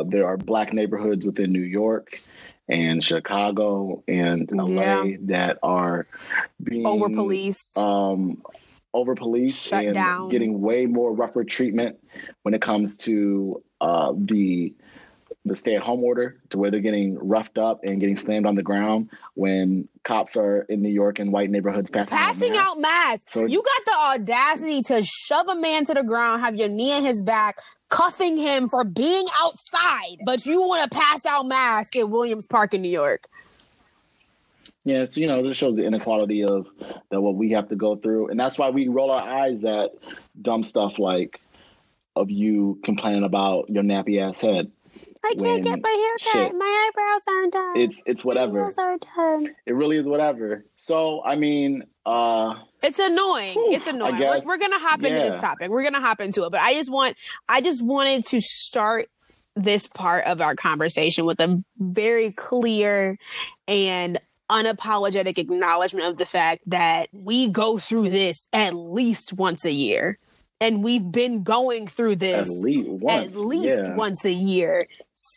there are black neighborhoods within New York and Chicago and LA that are being over-policed. Shut down. Getting way more rougher treatment when it comes to the stay-at-home order, to where they're getting roughed up and getting slammed on the ground when cops are in New York and white neighborhoods passing out masks. So you got the audacity to shove a man to the ground, have your knee in his back, cuffing him for being outside, but you want to pass out masks in Williams Park in New York. Yeah, so, you know, this shows the inequality of that what we have to go through. And that's why we roll our eyes at dumb stuff like of you complaining about your nappy-ass head. I can't get my hair cut. My eyebrows aren't done. It's whatever. My eyebrows are done. It really is whatever. So, I mean... it's annoying. I guess, we're going to hop into this topic. We're going to hop into it. But I just wanted to start this part of our conversation with a very clear and unapologetic acknowledgement of the fact that we go through this at least once a year. And we've been going through this at least once a year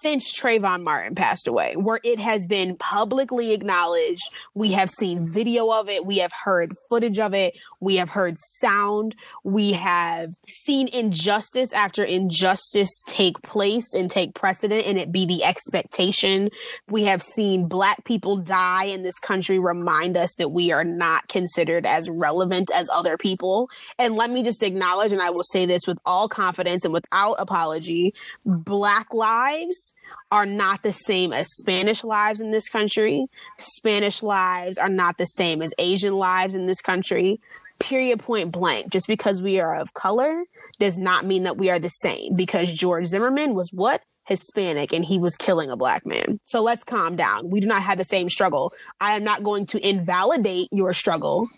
since Trayvon Martin passed away, where it has been publicly acknowledged. We have seen video of it. We have heard footage of it. We have heard sound. We have seen injustice after injustice take place and take precedent, and it be the expectation. We have seen Black people die in this country remind us that we are not considered as relevant as other people. And let me just acknowledge, and I will say this with all confidence and without apology, Black lives lives are not the same as Spanish lives in this country. Spanish lives are not the same as Asian lives in this country. Period, point blank. Just because we are of color does not mean that we are the same, because George Zimmerman was what? Hispanic, and he was killing a black man. So let's calm down. We do not have the same struggle. I am not going to invalidate your struggle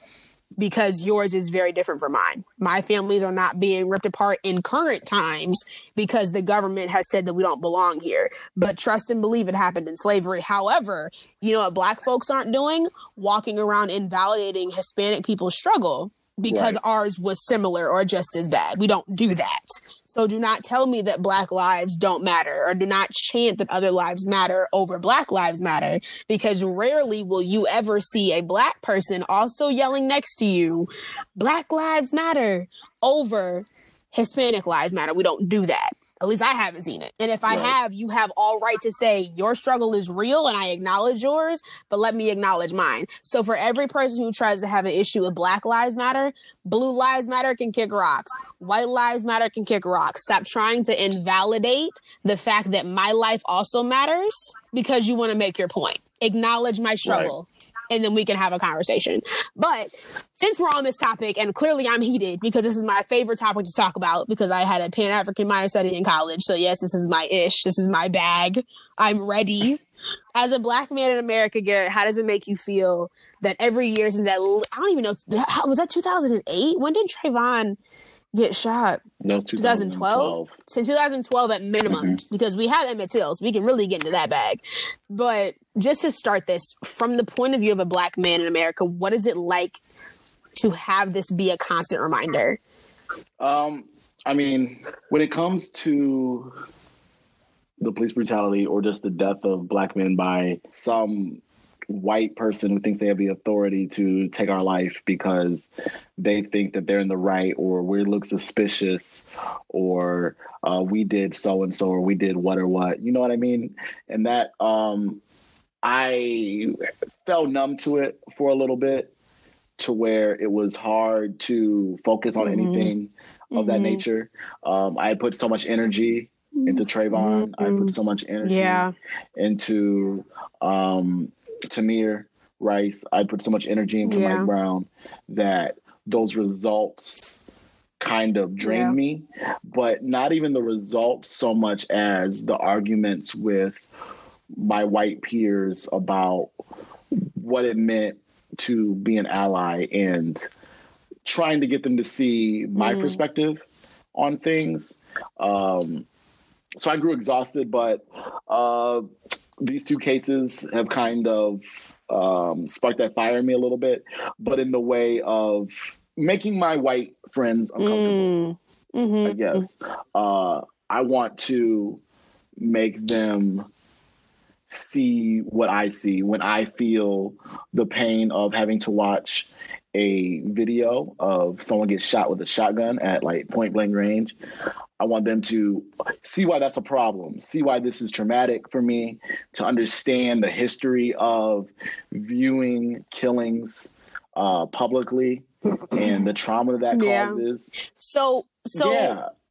because yours is very different from mine. My families are not being ripped apart in current times because the government has said that we don't belong here. But trust and believe, it happened in slavery. However, you know what black folks aren't doing? Walking around invalidating Hispanic people's struggle because ours was similar or just as bad. We don't do that. So do not tell me that black lives don't matter, or do not chant that other lives matter over black lives matter, because rarely will you ever see a black person also yelling next to you, black lives matter over Hispanic lives matter. We don't do that. At least I haven't seen it. And if I have, you have all right to say your struggle is real and I acknowledge yours, but let me acknowledge mine. So for every person who tries to have an issue with Black Lives Matter, Blue Lives Matter can kick rocks. White Lives Matter can kick rocks. Stop trying to invalidate the fact that my life also matters because you want to make your point. Acknowledge my struggle. Right. And then we can have a conversation. But since we're on this topic, and clearly I'm heated because this is my favorite topic to talk about, because I had a Pan-African minor study in college. So yes, this is my ish. This is my bag. I'm ready. As a black man in America, Garrett, how does it make you feel that every year since that, I don't even know, was that 2008? When did Trayvon get shot? No, 2012. Since 2012 at minimum, because we have Emmett Till, so we can really get into that bag. But just to start this, from the point of view of a black man in America, what is it like to have this be a constant reminder? I mean, when it comes to the police brutality or just the death of black men by some white person who thinks they have the authority to take our life because they think that they're in the right, or we look suspicious, or we did so and so, or we did what or what, you know what I mean? And that I fell numb to it for a little bit, to where it was hard to focus on anything of that nature. I had put so much energy into Trayvon. I put so much energy into Tamir Rice. I put so much energy into Mike Brown that those results kind of drained me. But not even the results so much as the arguments with my white peers about what it meant to be an ally, and trying to get them to see my perspective on things. So I grew exhausted, but these two cases have kind of sparked that fire in me a little bit, but in the way of making my white friends uncomfortable, I guess. I want to make them see what I see when I feel the pain of having to watch a video of someone get shot with a shotgun at like point blank range. I want them to see why that's a problem, see why this is traumatic for me, to understand the history of viewing killings publicly and the trauma that causes. So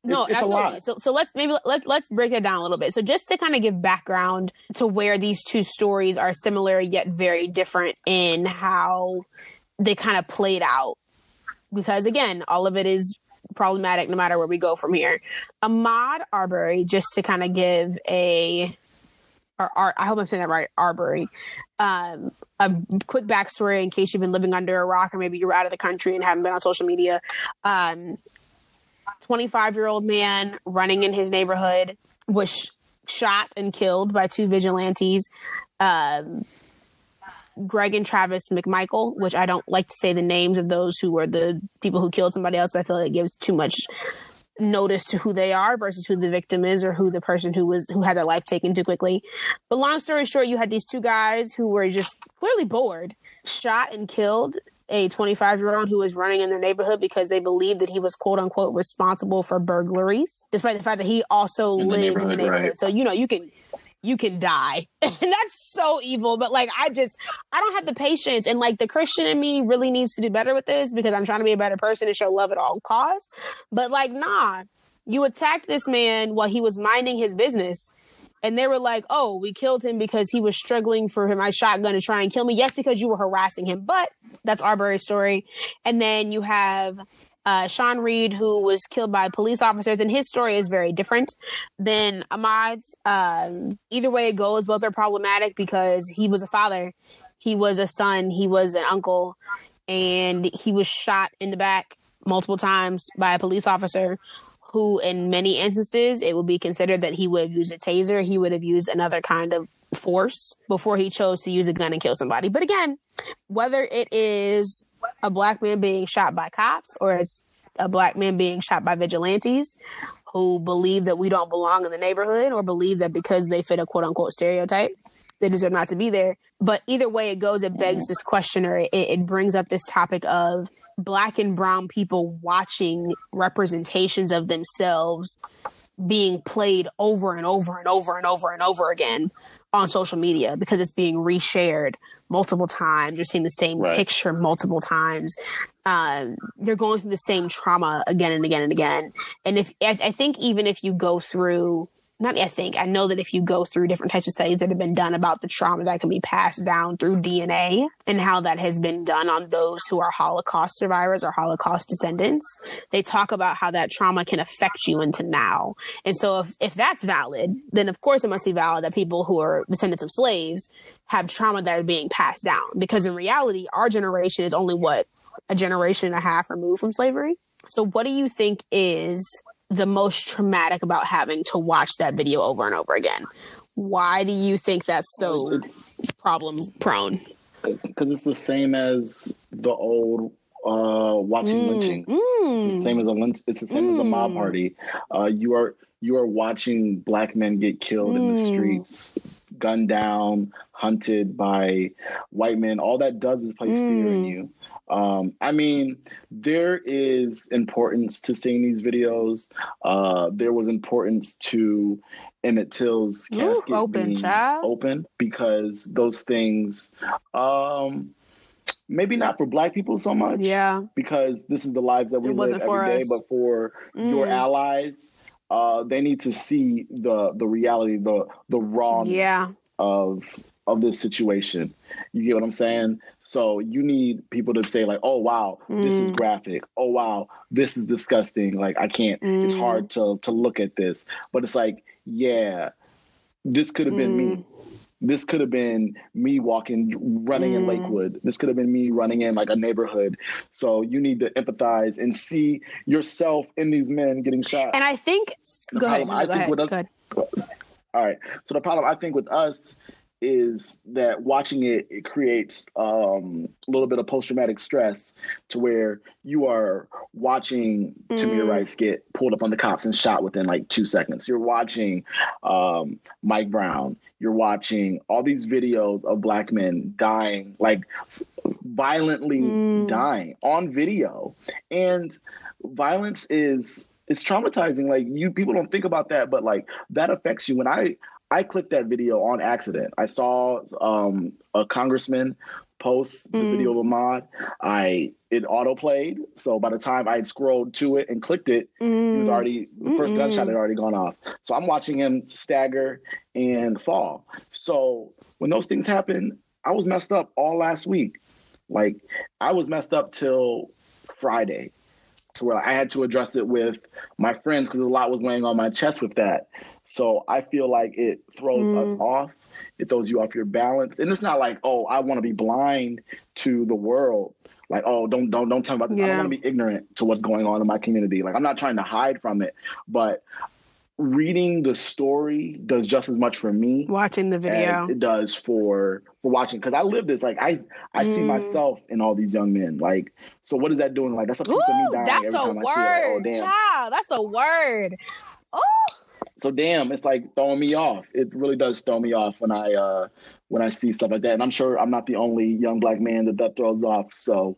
no, absolutely. So let's break it down a little bit. So just to kind of give background to where these two stories are similar yet very different in how they kind of played out, because again, all of it is problematic no matter where we go from here. Ahmaud Arbery, just to kind of give I hope I'm saying that right, Arbery, a quick backstory in case you've been living under a rock, or maybe you're out of the country and haven't been on social media. 25-year-old man running in his neighborhood was shot and killed by two vigilantes, Greg and Travis McMichael, which I don't like to say the names of those who were the people who killed somebody else. I feel like it gives too much notice to who they are versus who the victim is, or who the person who had their life taken too quickly. But long story short, you had these two guys who were just clearly bored, shot and killed a 25-year-old who was running in their neighborhood because they believed that he was quote unquote responsible for burglaries, despite the fact that he also lived in the neighborhood. Right. So, you know, you can die. And that's so evil. But like, I don't have the patience. And like, the Christian in me really needs to do better with this, because I'm trying to be a better person and show love at all costs. But like, nah, you attacked this man while he was minding his business. And they were like, oh, we killed him because he was struggling for him. I shotgun to try and kill me. Yes, because you were harassing him. But that's Arbery's story. And then you have Sean Reed, who was killed by police officers. And his story is very different than Ahmad's. Either way it goes, both are problematic because he was a father. He was a son. He was an uncle. And he was shot in the back multiple times by a police officer, who in many instances, it would be considered that he would have used a taser. He would have used another kind of force before he chose to use a gun and kill somebody. But again, whether it is a black man being shot by cops or it's a black man being shot by vigilantes who believe that we don't belong in the neighborhood or believe that because they fit a quote unquote stereotype, they deserve not to be there. But either way it goes, it begs this question, or it brings up this topic of black and brown people watching representations of themselves being played over and over and over and over and over again on social media because it's being reshared multiple times. You're seeing the same picture multiple times. You're going through the same trauma again and again and again. And I know that if you go through different types of studies that have been done about the trauma that can be passed down through DNA and how that has been done on those who are Holocaust survivors or Holocaust descendants, they talk about how that trauma can affect you into now. And so if that's valid, then of course it must be valid that people who are descendants of slaves have trauma that are being passed down. Because in reality, our generation is only, a generation and a half removed from slavery? So what do you think is the most traumatic about having to watch that video over and over again? Why do you think that's so problem prone? Because it's the same as the old watching lynching. It's the same as a mob party. You are watching black men get killed in the streets, gunned down, hunted by white men. All that does is place fear in you. There is importance to seeing these videos. There was importance to Emmett Till's casket being open because those things, maybe not for black people so much. Yeah. Because this is the lives that we live every day, but for your allies, they need to see the reality, the rawness of this situation. You get what I'm saying? So you need people to say like, oh, wow, this is graphic. Oh, wow, this is disgusting. Like, I can't, it's hard to look at this. But it's like, yeah, this could have been me. This could have been me running in Lakewood. This could have been me running in like a neighborhood. So you need to empathize and see yourself in these men getting shot. And I think, all right. So the problem I think with us is that watching it creates a little bit of post-traumatic stress to where you are watching Tamir Rice get pulled up on the cops and shot within like 2 seconds. You're watching Mike Brown. You're watching all these videos of black men dying, like violently dying on video. And violence is traumatizing. Like people don't think about that, but like that affects you. When I clicked that video on accident. I saw a congressman post the video of Ahmaud. It auto-played, so by the time I had scrolled to it and clicked it, it was already the first gunshot had already gone off. So I'm watching him stagger and fall. So when those things happen, I was messed up all last week. Like, I was messed up till Friday, to where I had to address it with my friends because a lot was weighing on my chest with that. So I feel like it throws us off. It throws you off your balance. And it's not like, oh, I want to be blind to the world. Like, oh, don't tell me about this. I don't want to be ignorant to what's going on in my community. Like, I'm not trying to hide from it. But reading the story does just as much for me. Watching the video. As it does for watching. Because I live this. Like, I see myself in all these young men. Like, so what is that doing? Like, that's a piece of me dying every time I see it. Like, oh, damn. Child, that's a word. Oh. So damn, it's like throwing me off. It really does throw me off when I see stuff like that. And I'm sure I'm not the only young black man that throws off. So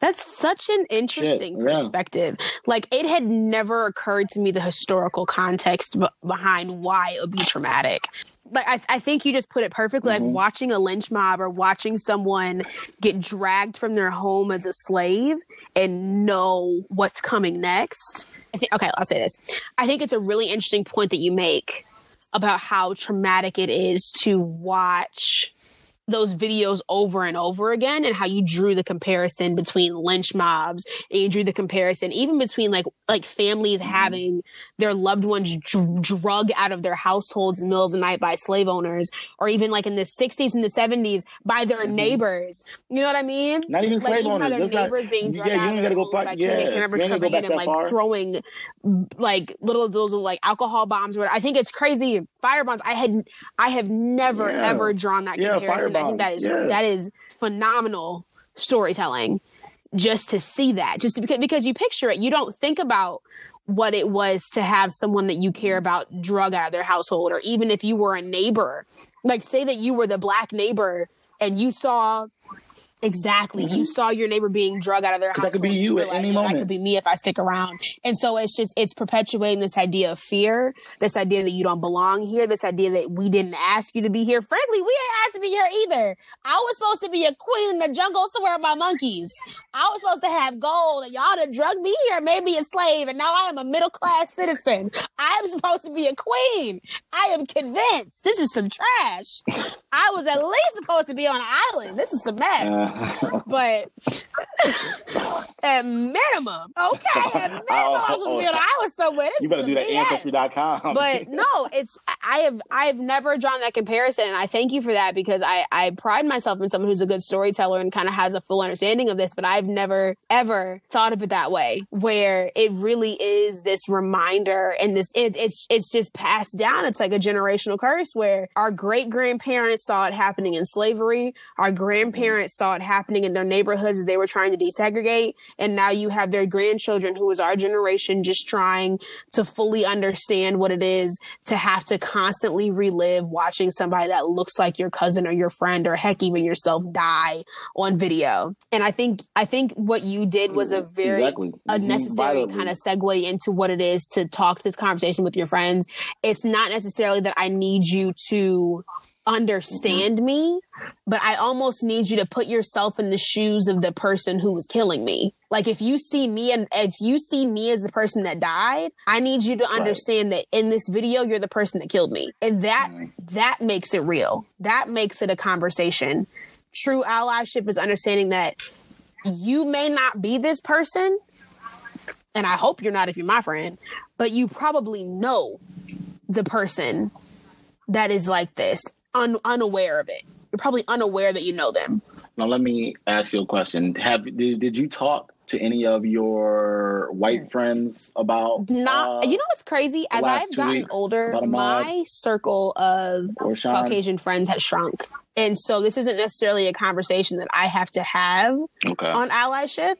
that's such an interesting perspective. Yeah. Like, it had never occurred to me the historical context behind why it would be traumatic. Like, I think you just put it perfectly. Like, watching a lynch mob or watching someone get dragged from their home as a slave and know what's coming next. I'll say this. I think it's a really interesting point that you make about how traumatic it is to watch those videos over and over again, and how you drew the comparison between lynch mobs, and you drew the comparison even between like families having their loved ones drug out of their households in the middle of the night by slave owners, or even like in the 60s and the 70s by their neighbors. You know what I mean? Not even slave owners. Their neighbors not, being drugged out. You ain't got to go far. Neighbors coming in and throwing little alcohol bombs. I think it's crazy. Fire bombs. I have never ever drawn that comparison. I think that is phenomenal storytelling, just to see that, just because you picture it, you don't think about what it was to have someone that you care about drug out of their household, or even if you were a neighbor, like say that you were the black neighbor and you saw you saw your neighbor being drug out of their household. That could be you at any moment. That could be me if I stick around. And so it's perpetuating this idea of fear, this idea that you don't belong here, this idea that we didn't ask you to be here. Frankly, we ain't asked to be here either. I was supposed to be a queen in the jungle somewhere by monkeys. I was supposed to have gold, and y'all done drugged me here, made me a slave, and now I am a middle-class citizen. I am supposed to be a queen. I am convinced. This is some trash. I was at least supposed to be on an island. This is some mess. But at minimum, I was supposed to be on an island somewhere. This you better do that ancestry.com. But no, I have never drawn that comparison, and I thank you for that, because I pride myself in someone who's a good storyteller and kind of has a full understanding of this, but I've never ever thought of it that way, where it really is this reminder, and it's just passed down. It's like a generational curse where our great grandparents saw it happening in slavery, our grandparents saw it happening in their neighborhoods as they were trying to desegregate, and now you have their grandchildren, who is our generation, just trying to fully understand what it is to have to constantly relive watching somebody that looks like your cousin or your friend, or heck, even yourself, die on video. And I think what you did was a very unnecessary kind of segue into what it is to talk this conversation with your friends. It's not necessarily that I need you to understand me, but I almost need you to put yourself in the shoes of the person who was killing me. Like, if you see me as the person that died, I need you to understand that in this video, you're the person that killed me. And that makes it real. That makes it a conversation. True allyship is understanding that you may not be this person, and I hope you're not if you're my friend, but you probably know the person that is like this. Unaware of it. You're probably unaware that you know them. Now, let me ask you a question. Did you talk to any of your white friends about? You know what's crazy? As I've gotten older, my circle of Caucasian friends has shrunk. And so this isn't necessarily a conversation that I have to have on allyship.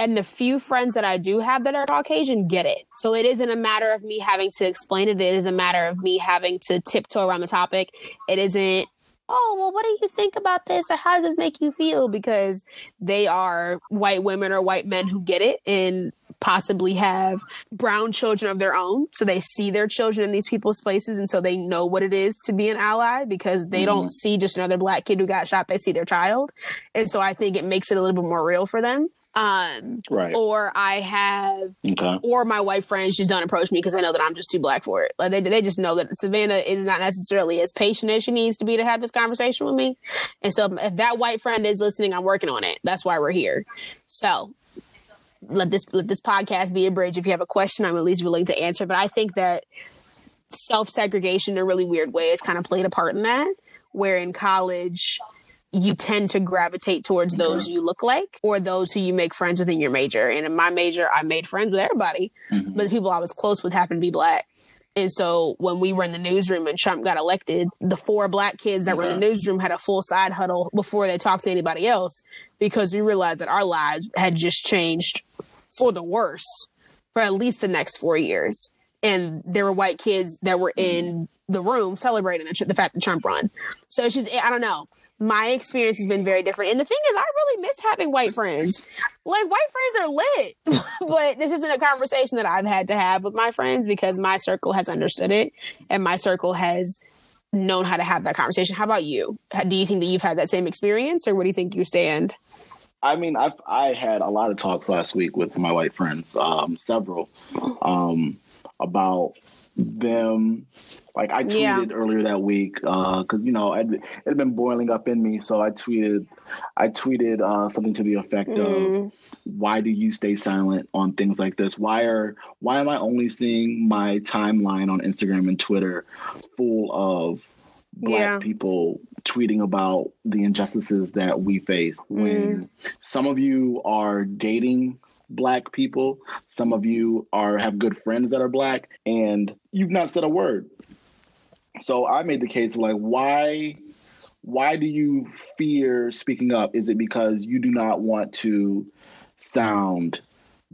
And the few friends that I do have that are Caucasian get it. So it isn't a matter of me having to explain it. It is a matter of me having to tiptoe around the topic. It isn't, oh, well, what do you think about this? Or how does this make you feel? Because they are white women or white men who get it and possibly have brown children of their own. So they see their children in these people's places. And so they know what it is to be an ally, because they don't see just another black kid who got shot. They see their child. And so I think it makes it a little bit more real for them. Or I have, or my white friends just don't approach me because I know that I'm just too black for it. Like they just know that Savannah is not necessarily as patient as she needs to be to have this conversation with me. And so if that white friend is listening, I'm working on it. That's why we're here. So let this podcast be a bridge. If you have a question, I'm at least willing to answer. But I think that self-segregation in a really weird way has kind of played a part in that, where in college you tend to gravitate towards those you look like, or those who you make friends with in your major. And in my major, I made friends with everybody, but the people I was close with happened to be black. And so when we were in the newsroom and Trump got elected, the 4 black kids that were in the newsroom had a full side huddle before they talked to anybody else, because we realized that our lives had just changed for the worse for at least the next 4 years. And there were white kids that were in the room celebrating the fact that Trump won. So it's just, I don't know. My experience has been very different. And the thing is, I really miss having white friends. Like, white friends are lit. But this isn't a conversation that I've had to have with my friends, because my circle has understood it. And my circle has known how to have that conversation. How about you? Do you think that you've had that same experience? Or where do you think you stand? I mean, I had a lot of talks last week with my white friends, several, about them. Like I tweeted earlier that week because you know it had been boiling up in me, so I tweeted something to the effect of, "Why do you stay silent on things like this? Why am I only seeing my timeline on Instagram and Twitter full of Black people tweeting about the injustices that we face when some of you are dating Black people, some of you have good friends that are Black, and you've not said a word." So I made the case of like, why do you fear speaking up? Is it because you do not want to sound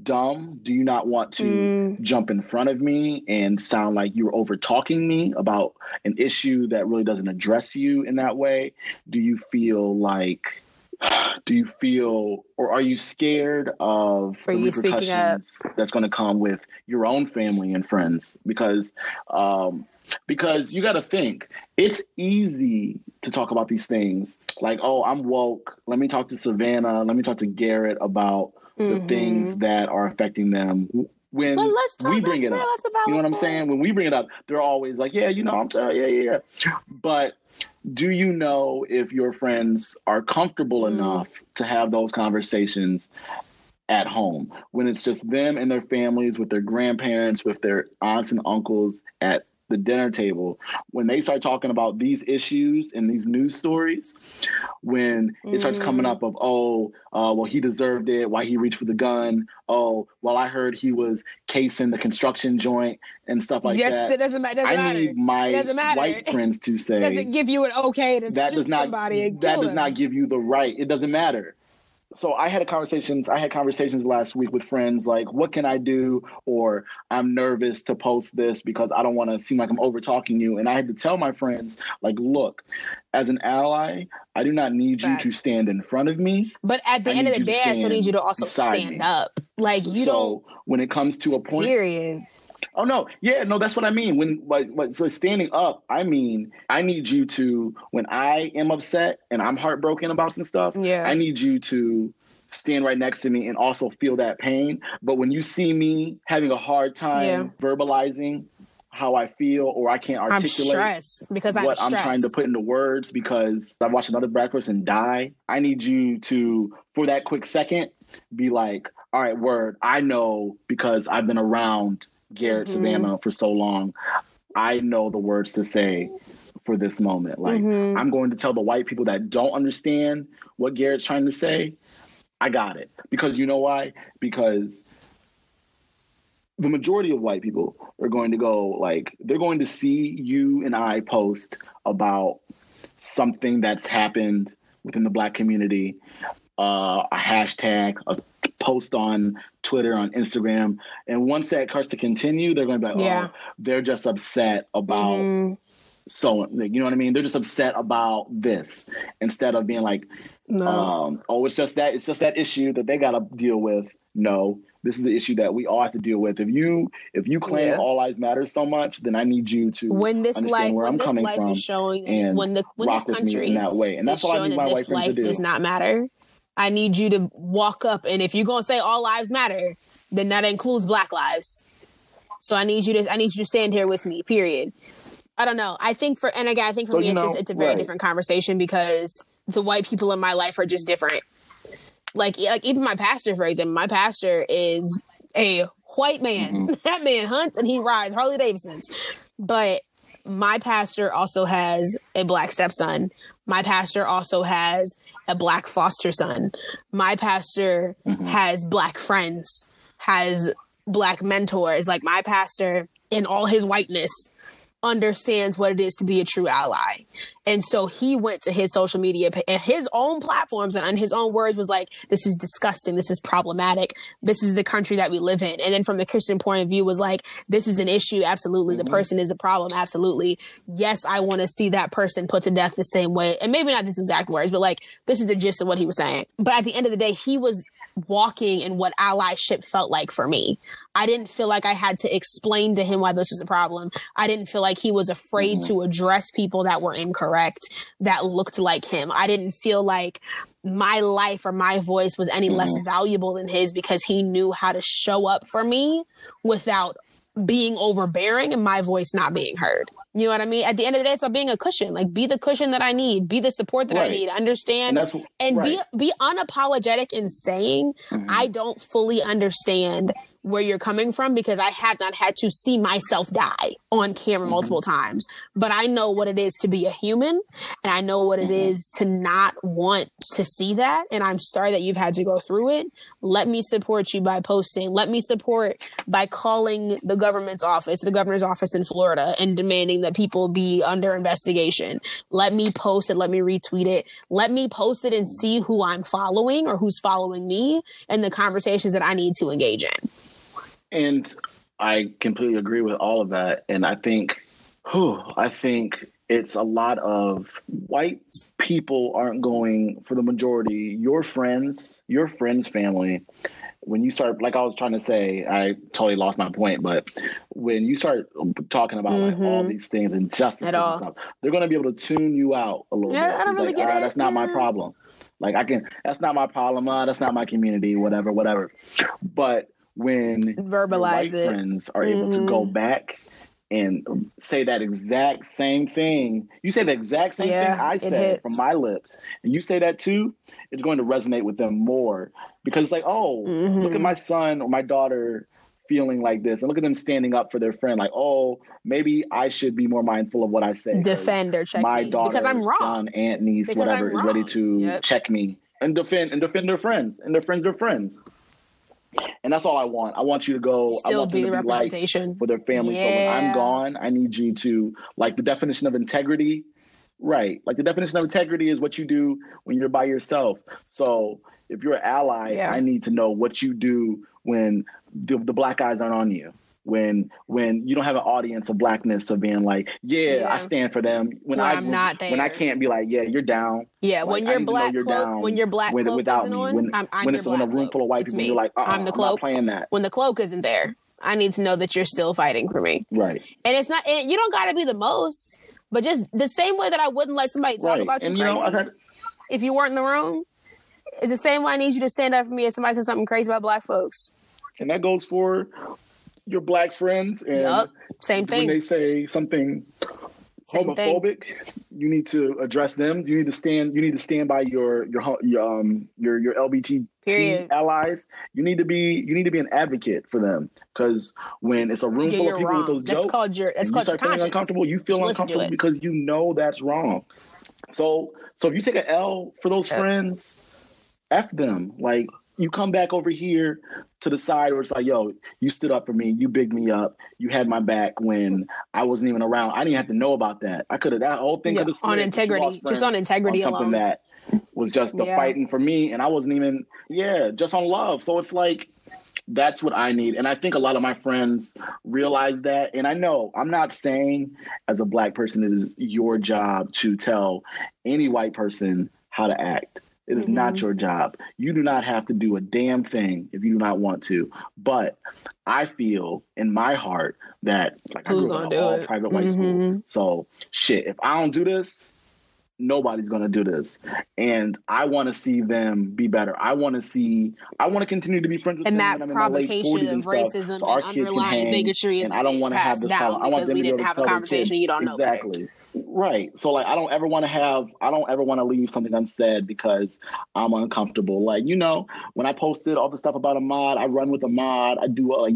dumb? Do you not want to jump in front of me and sound like you're over talking me about an issue that really doesn't address you in that way? Do you feel, or are you scared of the repercussions that's going to come with your own family and friends? Because you got to think, it's easy to talk about these things like, "Oh, I'm woke. Let me talk to Savannah. Let me talk to Garrett about the things that are affecting them." When we bring it up, you know what I'm saying? When we bring it up, they're always like, "Yeah, you know, I'm telling you, yeah." But do you know if your friends are comfortable enough to have those conversations at home when it's just them and their families with their grandparents, with their aunts and uncles at the dinner table? When they start talking about these issues and these news stories, when it starts coming up of, "Oh, well, he deserved it. Why he reached for the gun? Oh, well, I heard he was casing the construction joint," and stuff like that. Yes, it doesn't matter. I need my white friends to say, does it give you an okay to shoot somebody and kill him? That does not give you the right. It doesn't matter. So I had conversations last week with friends like, "What can I do?" Or, "I'm nervous to post this because I don't want to seem like I'm over talking you." And I had to tell my friends like, "Look, as an ally, I do not need you to stand in front of me. But at the end of the day, I still need you to also stand up." Like you don't. When it comes to a point. Period. Oh no! Yeah, no, that's what I mean. So standing up, I mean, I need you to, when I am upset and I'm heartbroken about some stuff, I need you to stand right next to me and also feel that pain. But when you see me having a hard time verbalizing how I feel, or I can't articulate I'm trying to put into words because I watched another Black person die, I need you to, for that quick second, be like, "All right, word, I know because I've been around Garrett Savannah for so long. I know the words to say for this moment. Like, I'm going to tell the white people that don't understand what Garrett's trying to say, I got it." Because you know why? Because the majority of white people are going to go, like, they're going to see you and I post about something that's happened within the Black community, a hashtag, a post on Twitter, on Instagram, and once that starts to continue, they're going to be like, "Oh, they're just upset about so," you know what I mean? They're just upset about this, instead of being like, "No, oh, it's just that issue that they got to deal with." No, this is the issue that we all have to deal with. If you claim all lives matter so much, then I need you to understand where I'm coming from, and rock with me in that way. And that's all I need my white friends to do. Does not matter. I need you to walk up, and if you're gonna say all lives matter, then that includes Black lives. So I need you to stand here with me. Period. I don't know. I think for me, it's a very different conversation because the white people in my life are just different. Like even my pastor, for example, my pastor is a white man. That man hunts and he rides Harley Davidsons, but my pastor also has a Black stepson. My pastor also has a Black foster son. My pastor has Black friends, has Black mentors. Like, my pastor, in all his whiteness, understands what it is to be a true ally. And so he went to his social media and his own platforms and on his own words was like, "This is disgusting. This is problematic. This is the country that we live in." And then from the Christian point of view was like, "This is an issue. Absolutely. The person is a problem. Absolutely. Yes, I want to see that person put to death the same way." And maybe not this exact words, but like, this is the gist of what he was saying. But at the end of the day, he was walking in what allyship felt like for me. I didn't feel like I had to explain to him why this was a problem. I didn't feel like he was afraid to address people that were incorrect, that looked like him. I didn't feel like my life or my voice was any less valuable than his because he knew how to show up for me without being overbearing and my voice not being heard. You know what I mean? At the end of the day, it's about being a cushion. Like, be the cushion that I need. Be the support that I need. Understand? And be unapologetic in saying, I don't fully understand where you're coming from, because I have not had to see myself die on camera multiple times. But I know what it is to be a human, and I know what it is to not want to see that. And I'm sorry that you've had to go through it. Let me support you by posting. Let me support by calling the government's office, the governor's office in Florida, and demanding that people be under investigation. Let me post it. Let me retweet it. Let me post it and see who I'm following or who's following me and the conversations that I need to engage in. And I completely agree with all of that. And I think it's a lot of white people aren't going for the majority. Your friends' family, when you start, like I was trying to say, I totally lost my point, but when you start talking about like all these things and justice and stuff, they're going to be able to tune you out a little bit. I don't really get it. That's not my problem. Like that's not my problem. That's not my community, whatever. But when verbalize your white friends are able to go back and say that exact same thing, you say the exact same thing I said from my lips, and you say that too, it's going to resonate with them more, because it's like, oh, look at my son or my daughter feeling like this, and look at them standing up for their friend. Like, oh, maybe I should be more mindful of what I say. Defend or check my daughter, because I'm wrong. Son, aunt, niece, because whatever is ready to check me and defend their friends, and their friends are friends. And that's all I want. I want you to go. Still I want be you to the be representation for their family. So when I'm gone, I need you to, like, the definition of integrity. Right. Like, the definition of integrity is what you do when you're by yourself. So if you're an ally, I need to know what you do when the black eyes aren't on you. When you don't have an audience of blackness of being like, I stand for them. I'm not there. When I can't be like, you're down. Yeah, like, when you're black cloak, down, when your black cloak isn't on, when it's in a room full of white people, you're like, I'm the cloak. I'm not playing that. When the cloak isn't there, I need to know that you're still fighting for me. Right. And it's not. And you don't got to be the most, but just the same way that I wouldn't let somebody talk about you crazy if you weren't in the room, it's the same way I need you to stand up for me if somebody says something crazy about black folks. And that goes for your black friends, and same thing. When they say something homophobic, you need to address them. You need to stand. You need to stand by your LGBT allies. You need to be an advocate for them, because when it's a room full of people with those jokes, you start feeling uncomfortable. You feel uncomfortable because you know that's wrong. So if you take an L for those friends, F them. Like, you come back over here to the side where it's like, yo, you stood up for me. You bigged me up. You had my back when I wasn't even around. I didn't have to know about that. I could have, that whole thing could have on integrity, just on integrity on something alone. That was just the fighting for me. And I wasn't even, just on love. So it's like, that's what I need. And I think a lot of my friends realize that. And I know, I'm not saying as a black person, it is your job to tell any white person how to act. It is not your job. You do not have to do a damn thing if you do not want to. But I feel in my heart that, like, I grew up in all private white school. So shit, if I don't do this, nobody's going to do this. And I want to see them be better. I want to continue to be friends with them. And that provocation of racism and underlying bigotry is passed down because we didn't have a conversation you don't know. Exactly. Right. So, like, I don't ever want to leave something unsaid because I'm uncomfortable. Like, when I posted all the stuff about Ahmaud, I run with Ahmaud. I do,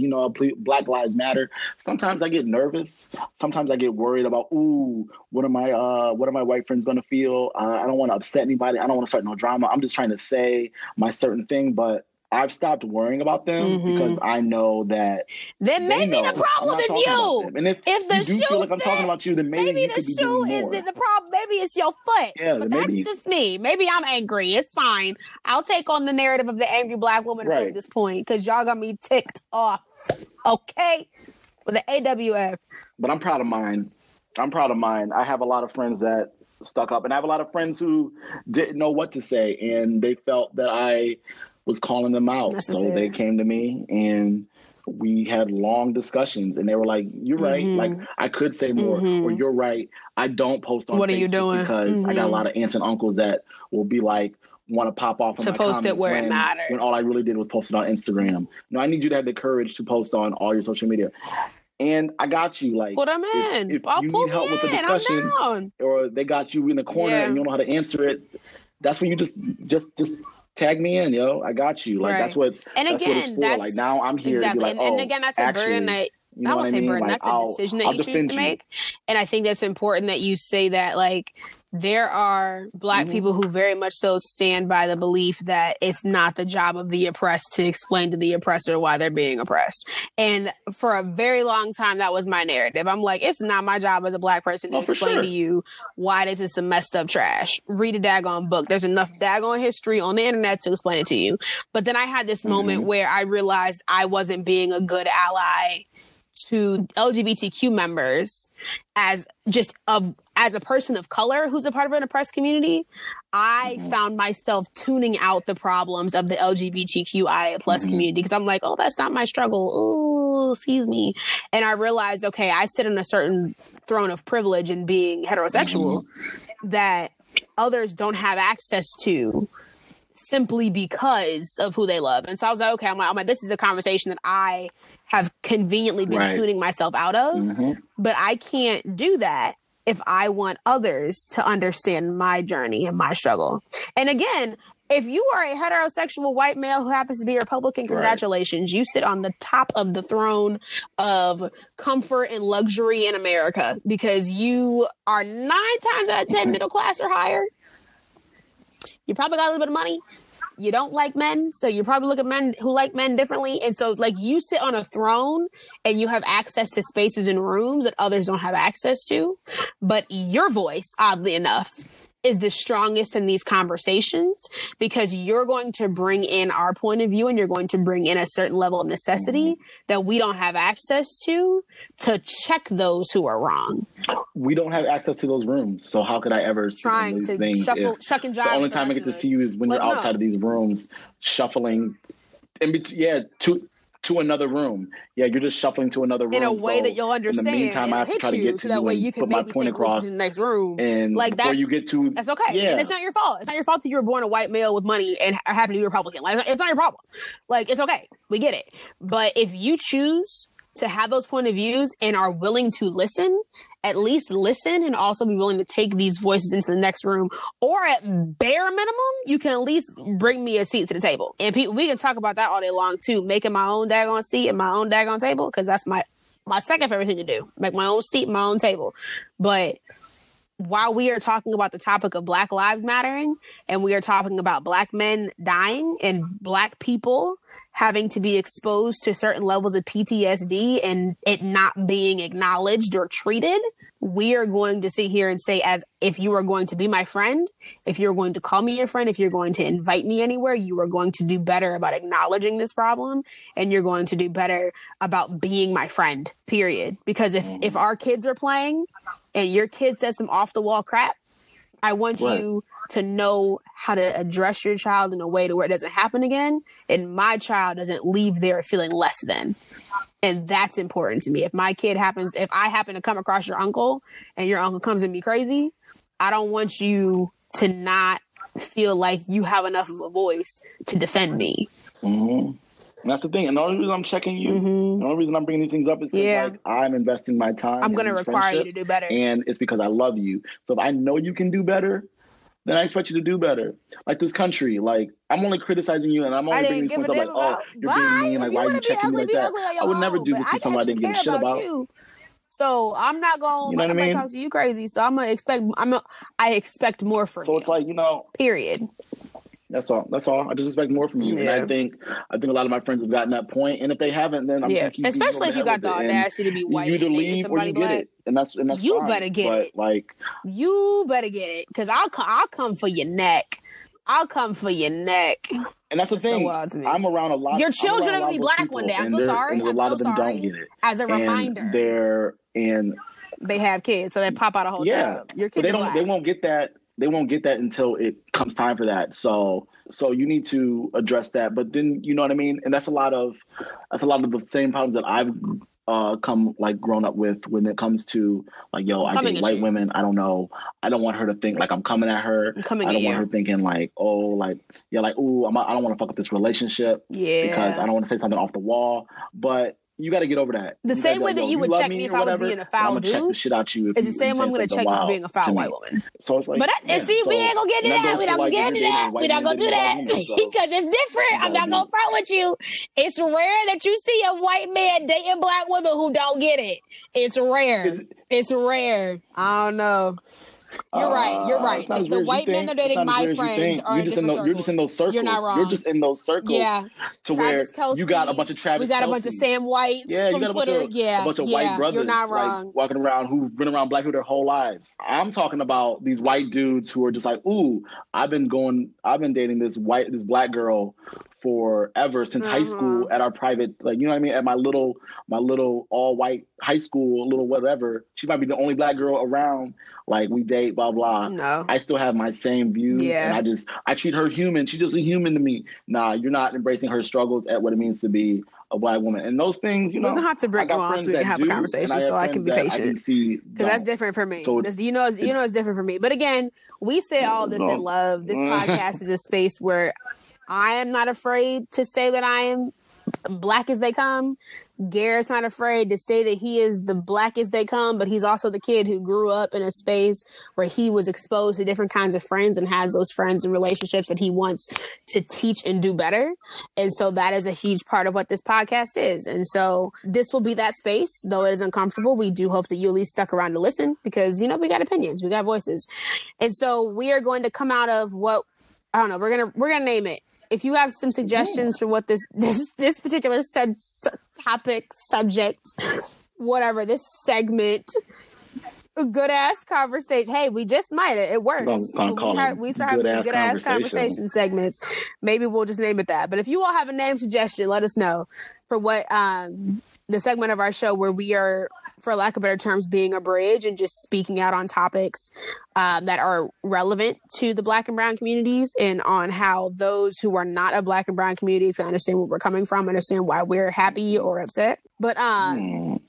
Black Lives Matter. Sometimes I get nervous. Sometimes I get worried about, what are my white friends going to feel? I don't want to upset anybody. I don't want to start no drama. I'm just trying to say my certain thing, but I've stopped worrying about them because I know that then maybe the problem is you. And if the shoe feel like I'm talking about you, then maybe the shoe is the problem. Maybe it's your foot. Yeah, but that's just me. Maybe I'm angry. It's fine. I'll take on the narrative of the angry black woman at this point, because y'all got me ticked off. Okay, with the AWF. But I'm proud of mine. I have a lot of friends that stuck up, and I have a lot of friends who didn't know what to say, and they felt that I was calling them out. So they came to me and we had long discussions, and they were like, you're right. Like, I could say more, or you're right. I don't post on what Facebook are you doing? Because I got a lot of aunts and uncles that will be like, want to pop off on to my post it where it matters. When all I really did was post it on Instagram. No, I need you to have the courage to post on all your social media. and I got you. Like, put them in. If you need help with the discussion, or they got you in the corner and you don't know how to answer it, that's when you just tag me in, yo. I got you. Like, that's what. And that's again, what it's for. That's like now I'm here. Exactly. Like, and again, that's a burden that. You know I won't say burden. Like, that's a decision that you choose to make. And I think that's important that you say that, like, there are Black people who very much so stand by the belief that it's not the job of the oppressed to explain to the oppressor why they're being oppressed. And for a very long time, that was my narrative. I'm like, it's not my job as a Black person to explain to you why this is some messed up trash. Read a daggone book. There's enough daggone history on the internet to explain it to you. But then I had this moment where I realized I wasn't being a good ally to LGBTQ members as a person of color who's a part of an oppressed community. I found myself tuning out the problems of the LGBTQIA plus community because I'm like, oh, that's not my struggle. Oh, excuse me. And I realized, okay, I sit in a certain throne of privilege in being heterosexual that others don't have access to simply because of who they love. And so I was like, okay, I'm like, this is a conversation that I have conveniently been tuning myself out of, but I can't do that if I want others to understand my journey and my struggle. And again, if you are a heterosexual white male who happens to be Republican, congratulations. You sit on the top of the throne of comfort and luxury in America because you are 9 times out of 10 middle class or higher. You probably got a little bit of money. You don't like men, so you probably look at men who like men differently. And so, like, you sit on a throne and you have access to spaces and rooms that others don't have access to. But your voice, oddly enough, is the strongest in these conversations because you're going to bring in our point of view and you're going to bring in a certain level of necessity that we don't have access to check those who are wrong. We don't have access to those rooms, so how could I ever trying to things shuffle, chuck and jive? The only time I get to see you is when you're outside of these rooms, shuffling in between, to another room. Yeah, you're just shuffling to another room in a way that you'll understand. In the meantime, I have to try to get to that way you can put my point across in the next room. And like before you get to, that's okay. Yeah. And it's not your fault. It's not your fault that you were born a white male with money and happen to be Republican. Like, it's not your problem. Like, it's okay. We get it. But if you choose to have those point of views and are willing to listen, at least listen, and also be willing to take these voices into the next room, or at bare minimum, you can at least bring me a seat to the table. And we can talk about that all day long too, making my own daggone seat and my own daggone table, because that's my second favorite thing to do, make my own seat, my own table. But while we are talking about the topic of Black Lives Mattering, and we are talking about Black men dying and Black people having to be exposed to certain levels of PTSD and it not being acknowledged or treated, we are going to sit here and say, as if you are going to be my friend, if you're going to call me your friend, if you're going to invite me anywhere, you are going to do better about acknowledging this problem, and you're going to do better about being my friend, period. Because if our kids are playing and your kid says some off-the-wall crap, I want you to know how to address your child in a way to where it doesn't happen again. And my child doesn't leave there feeling less than. And that's important to me. If my kid happens, if I happen to come across your uncle and your uncle comes at me crazy, I don't want you to not feel like you have enough of a voice to defend me. Mm-hmm. And that's the thing. And the only reason I'm checking you, the only reason I'm bringing these things up is because like, I'm investing my time. I'm going to require you to do better. And it's because I love you. So if I know you can do better, then I expect you to do better. Like this country, like I'm only criticizing you and I'm only bringing these points up like, oh, you're being mean. Like, why are you checking me like that? I would never do this to somebody I didn't give a shit about. So I'm not going to talk to you crazy. So I'm going to expect, I expect more from you. So it's like, you know. Period. That's all. I just expect more from you. Yeah. And I think a lot of my friends have gotten that point. And if they haven't, then I'm going to keep especially if you got the audacity to be white. You either leave or you get it. And that's you fine. Better get it. Like, you better get it. Because I'll come for your neck. And that's the thing. So I'm around a lot of your children are going to be Black one day. I'm so sorry. A lot of them don't get it. As a reminder. They have kids. So they pop out a whole child. Your kids are Black. They won't get that. They won't get that until it comes time for that. So you need to address that. But then, you know what I mean? And that's a lot of the same problems that I've grown up with when it comes to like, yo, I date white women. I don't know. I don't want her to think like I'm coming at her. I don't want her thinking like, oh, like, yeah, like, ooh, I don't want to fuck up this relationship because I don't want to say something off the wall. But you got to get over that. The same way that you would check me if I was being a foul dude. I'm going to check the shit out you. It's the same way I'm going to check you for being a foul white woman. So it's like, but see, we ain't going to get into that. We're not going to get into that. We're not going to do that because it's different. I'm not going to front with you. It's rare that you see a white man dating black women who don't get it. It's rare. It's rare. I don't know. You're right. You're right. The white men that are dating my friends are you're just in those circles. You're not wrong. You're just in those circles. Yeah. To Travis where Kelce's, you got a bunch of Travis. We got a bunch of Sam Whites from Twitter. A bunch of white brothers. You're not wrong. Like, walking around who've been around black people their whole lives. I'm talking about these white dudes who are just like, ooh, I've been dating this black girl forever since high school at our private, like, you know what I mean, at my little all white high school, little whatever. She might be the only black girl around. Like, we date, blah blah. No, I still have my same views. Yeah, and I treat her human. She's just a human to me. Nah, you're not embracing her struggles at what it means to be a black woman and those things. You know, we're gonna have to bring you on so we can have a conversation, so I can be patient, because that's different for me. So it's different for me. But again, we say all this in love. This podcast is a space where I am not afraid to say that I am black as they come. Garrett's not afraid to say that he is the black as they come, but he's also the kid who grew up in a space where he was exposed to different kinds of friends and has those friends and relationships that he wants to teach and do better. And so that is a huge part of what this podcast is. And so this will be that space, though it is uncomfortable. We do hope that you at least stuck around to listen because, you know, we got opinions, we got voices. And so we are going to come out of what, I don't know, we're going to name it. If you have some suggestions for what this particular subject, whatever, this segment, good ass conversation. Hey, we just might. It works. We start having some good ass conversation segments. Maybe we'll just name it that. But if you all have a name suggestion, let us know for what the segment of our show where we are, for lack of better terms, being a bridge and just speaking out on topics that are relevant to the black and brown communities, and on how those who are not a black and brown community can understand where we're coming from, understand why we're happy or upset. But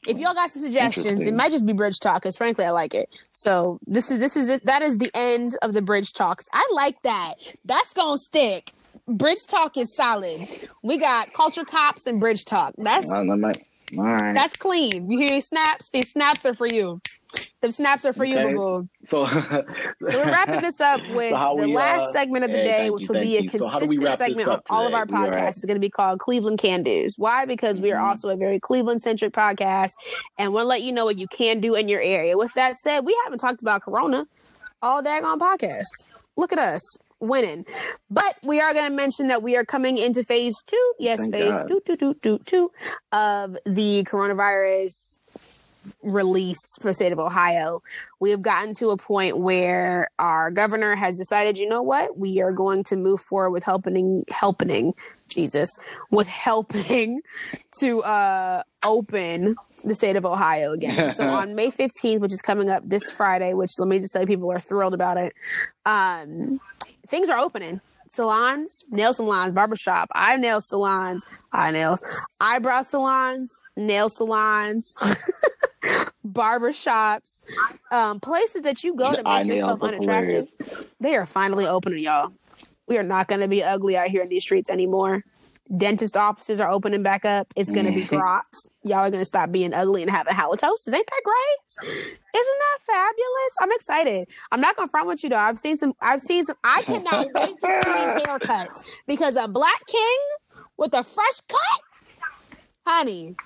if y'all got some suggestions, it might just be bridge talk, because frankly, I like it. So that is the end of the bridge talks. I like that. That's going to stick. Bridge talk is solid. We got culture cops and bridge talk. All right. That's clean. You hear these snaps? These snaps are for you. The snaps are for you, boo. So we're wrapping this up with the last segment of the day, which will be a consistent segment on all of our podcasts. It's going to be called Cleveland Can Do's. Why? Because we are also a very Cleveland-centric podcast, and we'll let you know what you can do in your area. With that said, we haven't talked about Corona all daggone podcast. Look at us. Winning. But we are going to mention that we are coming into phase 2. Yes, phase two of the coronavirus release for the state of Ohio. We have gotten to a point where our governor has decided, you know what, we are going to move forward with helping to open the state of Ohio again. So on May 15th, which is coming up this Friday, which let me just say, people are thrilled about it. Things are opening. Salons, nail salons, barbershop, eye nail salons, eyebrow salons, nail salons, barbershops, places that you go to make yourself unattractive. They are finally opening, y'all. We are not going to be ugly out here in these streets anymore. Dentist offices are opening back up. It's going to be props. Y'all are going to stop being ugly and having halitosis. Ain't that great? Isn't that fabulous? I'm excited. I'm not going to front with you, though. I've seen some. I cannot wait to see these haircuts, because a black king with a fresh cut, honey,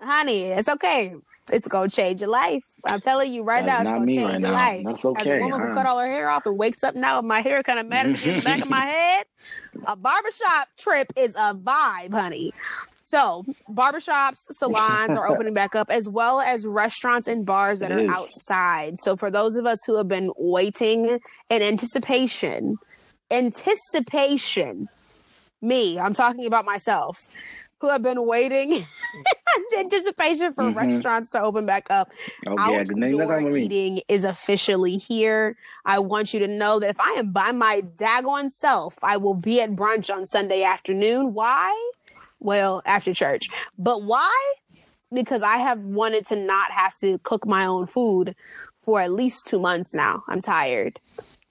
it's okay. It's going to change your life. I'm telling you right now, it's going to change your life. That's okay. As a woman who cut all her hair off and wakes up now with my hair kind of matted in the back of my head, a barbershop trip is a vibe, honey. So barbershops, salons are opening back up, as well as restaurants and bars that are outside. So for those of us who have been waiting in anticipation, me, I'm talking about myself, who have been waiting in anticipation for restaurants to open back up. Outdoor eating is officially here. I want you to know that if I am by my daggone self, I will be at brunch on Sunday afternoon. Why? Well, after church. But why? Because I have wanted to not have to cook my own food for at least 2 months now. I'm tired.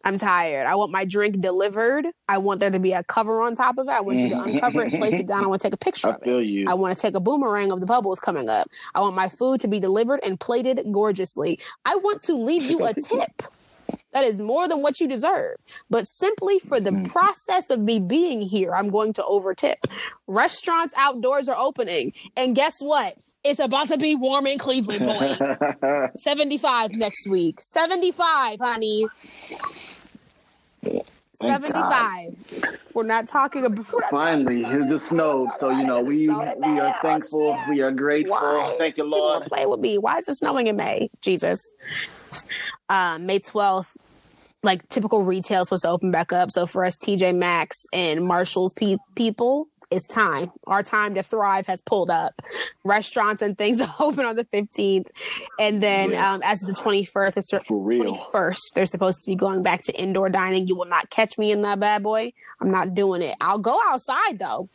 I'm tired. I want my drink delivered. I want there to be a cover on top of it. I want you to uncover it, place it down. I want to take a picture of it. I feel you. I want to take a boomerang of the bubbles coming up. I want my food to be delivered and plated gorgeously. I want to leave you a tip. That is more than what you deserve. But simply for the process of me being here, I'm going to overtip. Restaurants outdoors are opening. And guess what? It's about to be warm in Cleveland, boy. 75 next week. 75, honey. Thank 75. God. We're not talking about... Finally, it just snowed. So, you know, we are thankful. We are grateful. Why? Thank you, Lord. Play with me. Why is it snowing in May? Jesus. May 12th, like typical retail is supposed to open back up. So for us TJ Maxx and Marshall's people, it's time. Our time to thrive has pulled up. Restaurants and things are open on the 15th. And then as of the 21st, 21st, they're supposed to be going back to indoor dining. You will not catch me in that bad boy. I'm not doing it. I'll go outside, though.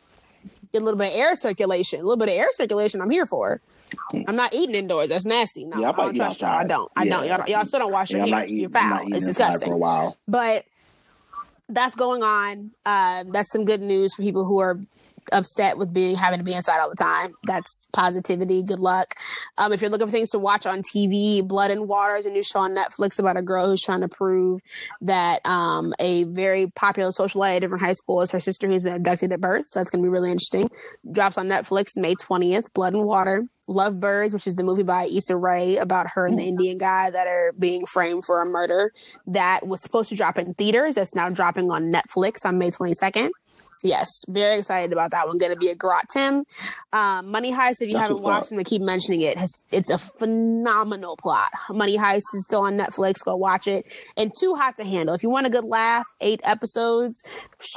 Get a little bit of air circulation. A little bit of air circulation I'm here for. I'm not eating indoors. That's nasty. No, yeah, I don't trust y'all. I don't. Y'all still don't wash your hands. You're foul. It's disgusting. For a while. But that's going on. That's some good news for people who are upset with having to be inside all the time. That's positivity. Good luck. If you're looking for things to watch on TV, Blood and Water is a new show on Netflix about a girl who's trying to prove that a very popular socialite at a different high school is her sister who's been abducted at birth. So that's going to be really interesting. Drops on Netflix May 20th, Blood and Water. Lovebirds, which is the movie by Issa Rae about her and the Indian guy that are being framed for a murder. That was supposed to drop in theaters. That's now dropping on Netflix on May 22nd. Yes, very excited about that one. Going to be a grot, Tim. Money Heist, if you haven't watched, I'm going to keep mentioning it. It's a phenomenal plot. Money Heist is still on Netflix. Go watch it. And Too Hot to Handle. If you want a good laugh, 8 episodes,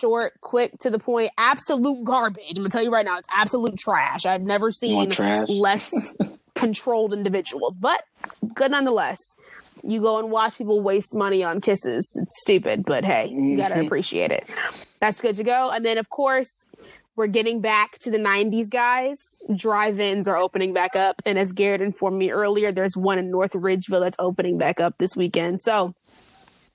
short, quick, to the point, absolute garbage. I'm going to tell you right now, it's absolute trash. I've never seen less controlled individuals, but good nonetheless. You go and watch people waste money on kisses. It's stupid, but hey, you gotta appreciate it. That's good to go. And then, of course, we're getting back to the 90s, guys. Drive-ins are opening back up. And as Garrett informed me earlier, there's one in North Ridgeville that's opening back up this weekend. So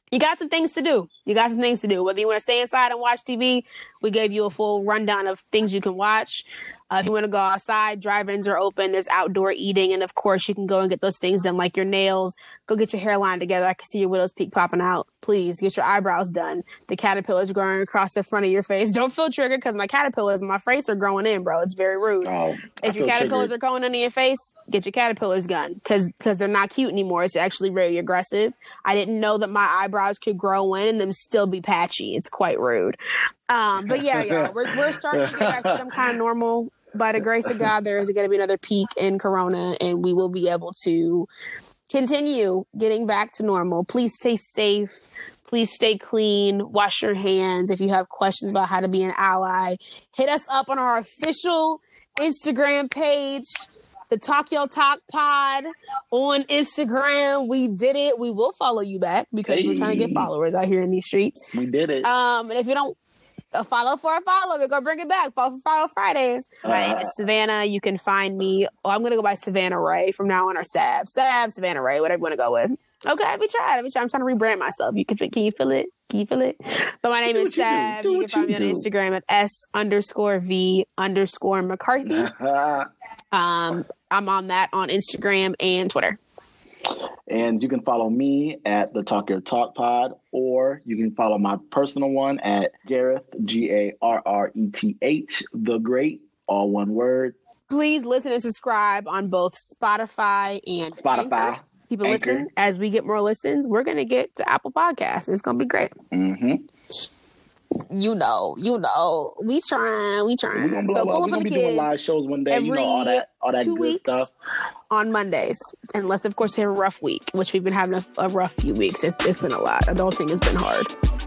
you got some things to do. Whether you want to stay inside and watch TV, we gave you a full rundown of things you can watch. If you want to go outside, drive-ins are open. There's outdoor eating. And, of course, you can go and get those things done, like your nails. Go get your hairline together. I can see your widow's peak popping out. Please get your eyebrows done. The caterpillars growing across the front of your face. Don't feel triggered because my caterpillars and my face are growing in, bro. It's very rude. If your caterpillars are growing under your face, get your caterpillars done because they're not cute anymore. It's actually very aggressive. I didn't know that my eyebrows could grow in and them still be patchy. It's quite rude. But yeah, we're starting to get back to some kind of normal. By the grace of God, there is going to be another peak in Corona, and we will be able to continue getting back to normal. Please stay safe. Please stay clean. Wash your hands. If you have questions about how to be an ally, hit us up on our official Instagram page, the Talk Your Talk Pod on Instagram. We did it. We will follow you back because we're trying to get followers out here in these streets. We did it. And if you don't, a follow for a follow. We're going to bring it back. Follow for follow Fridays. My name is Savannah. You can find me. Oh, I'm going to go by Savannah Ray from now on, or Sav. Savannah Ray, whatever you want to go with. Okay, we tried. I'm trying to rebrand myself. Can you feel it? But my name is Sav. You can find me on Instagram at S_V_McCarthy. I'm on that on Instagram and Twitter. And you can follow me at the Talk Your Talk Pod, or you can follow my personal one at Gareth, Garreth, The Great, all one word. Please listen and subscribe on both Spotify and Anchor. People listen. As we get more listens, we're going to get to Apple Podcasts. It's going to be great. You know, we trying. So pull up on the kids. Doing live shows one day, every all that 2 weeks stuff. On Mondays, unless of course we have a rough week, which we've been having a rough few weeks. It's been a lot. Adulting has been hard.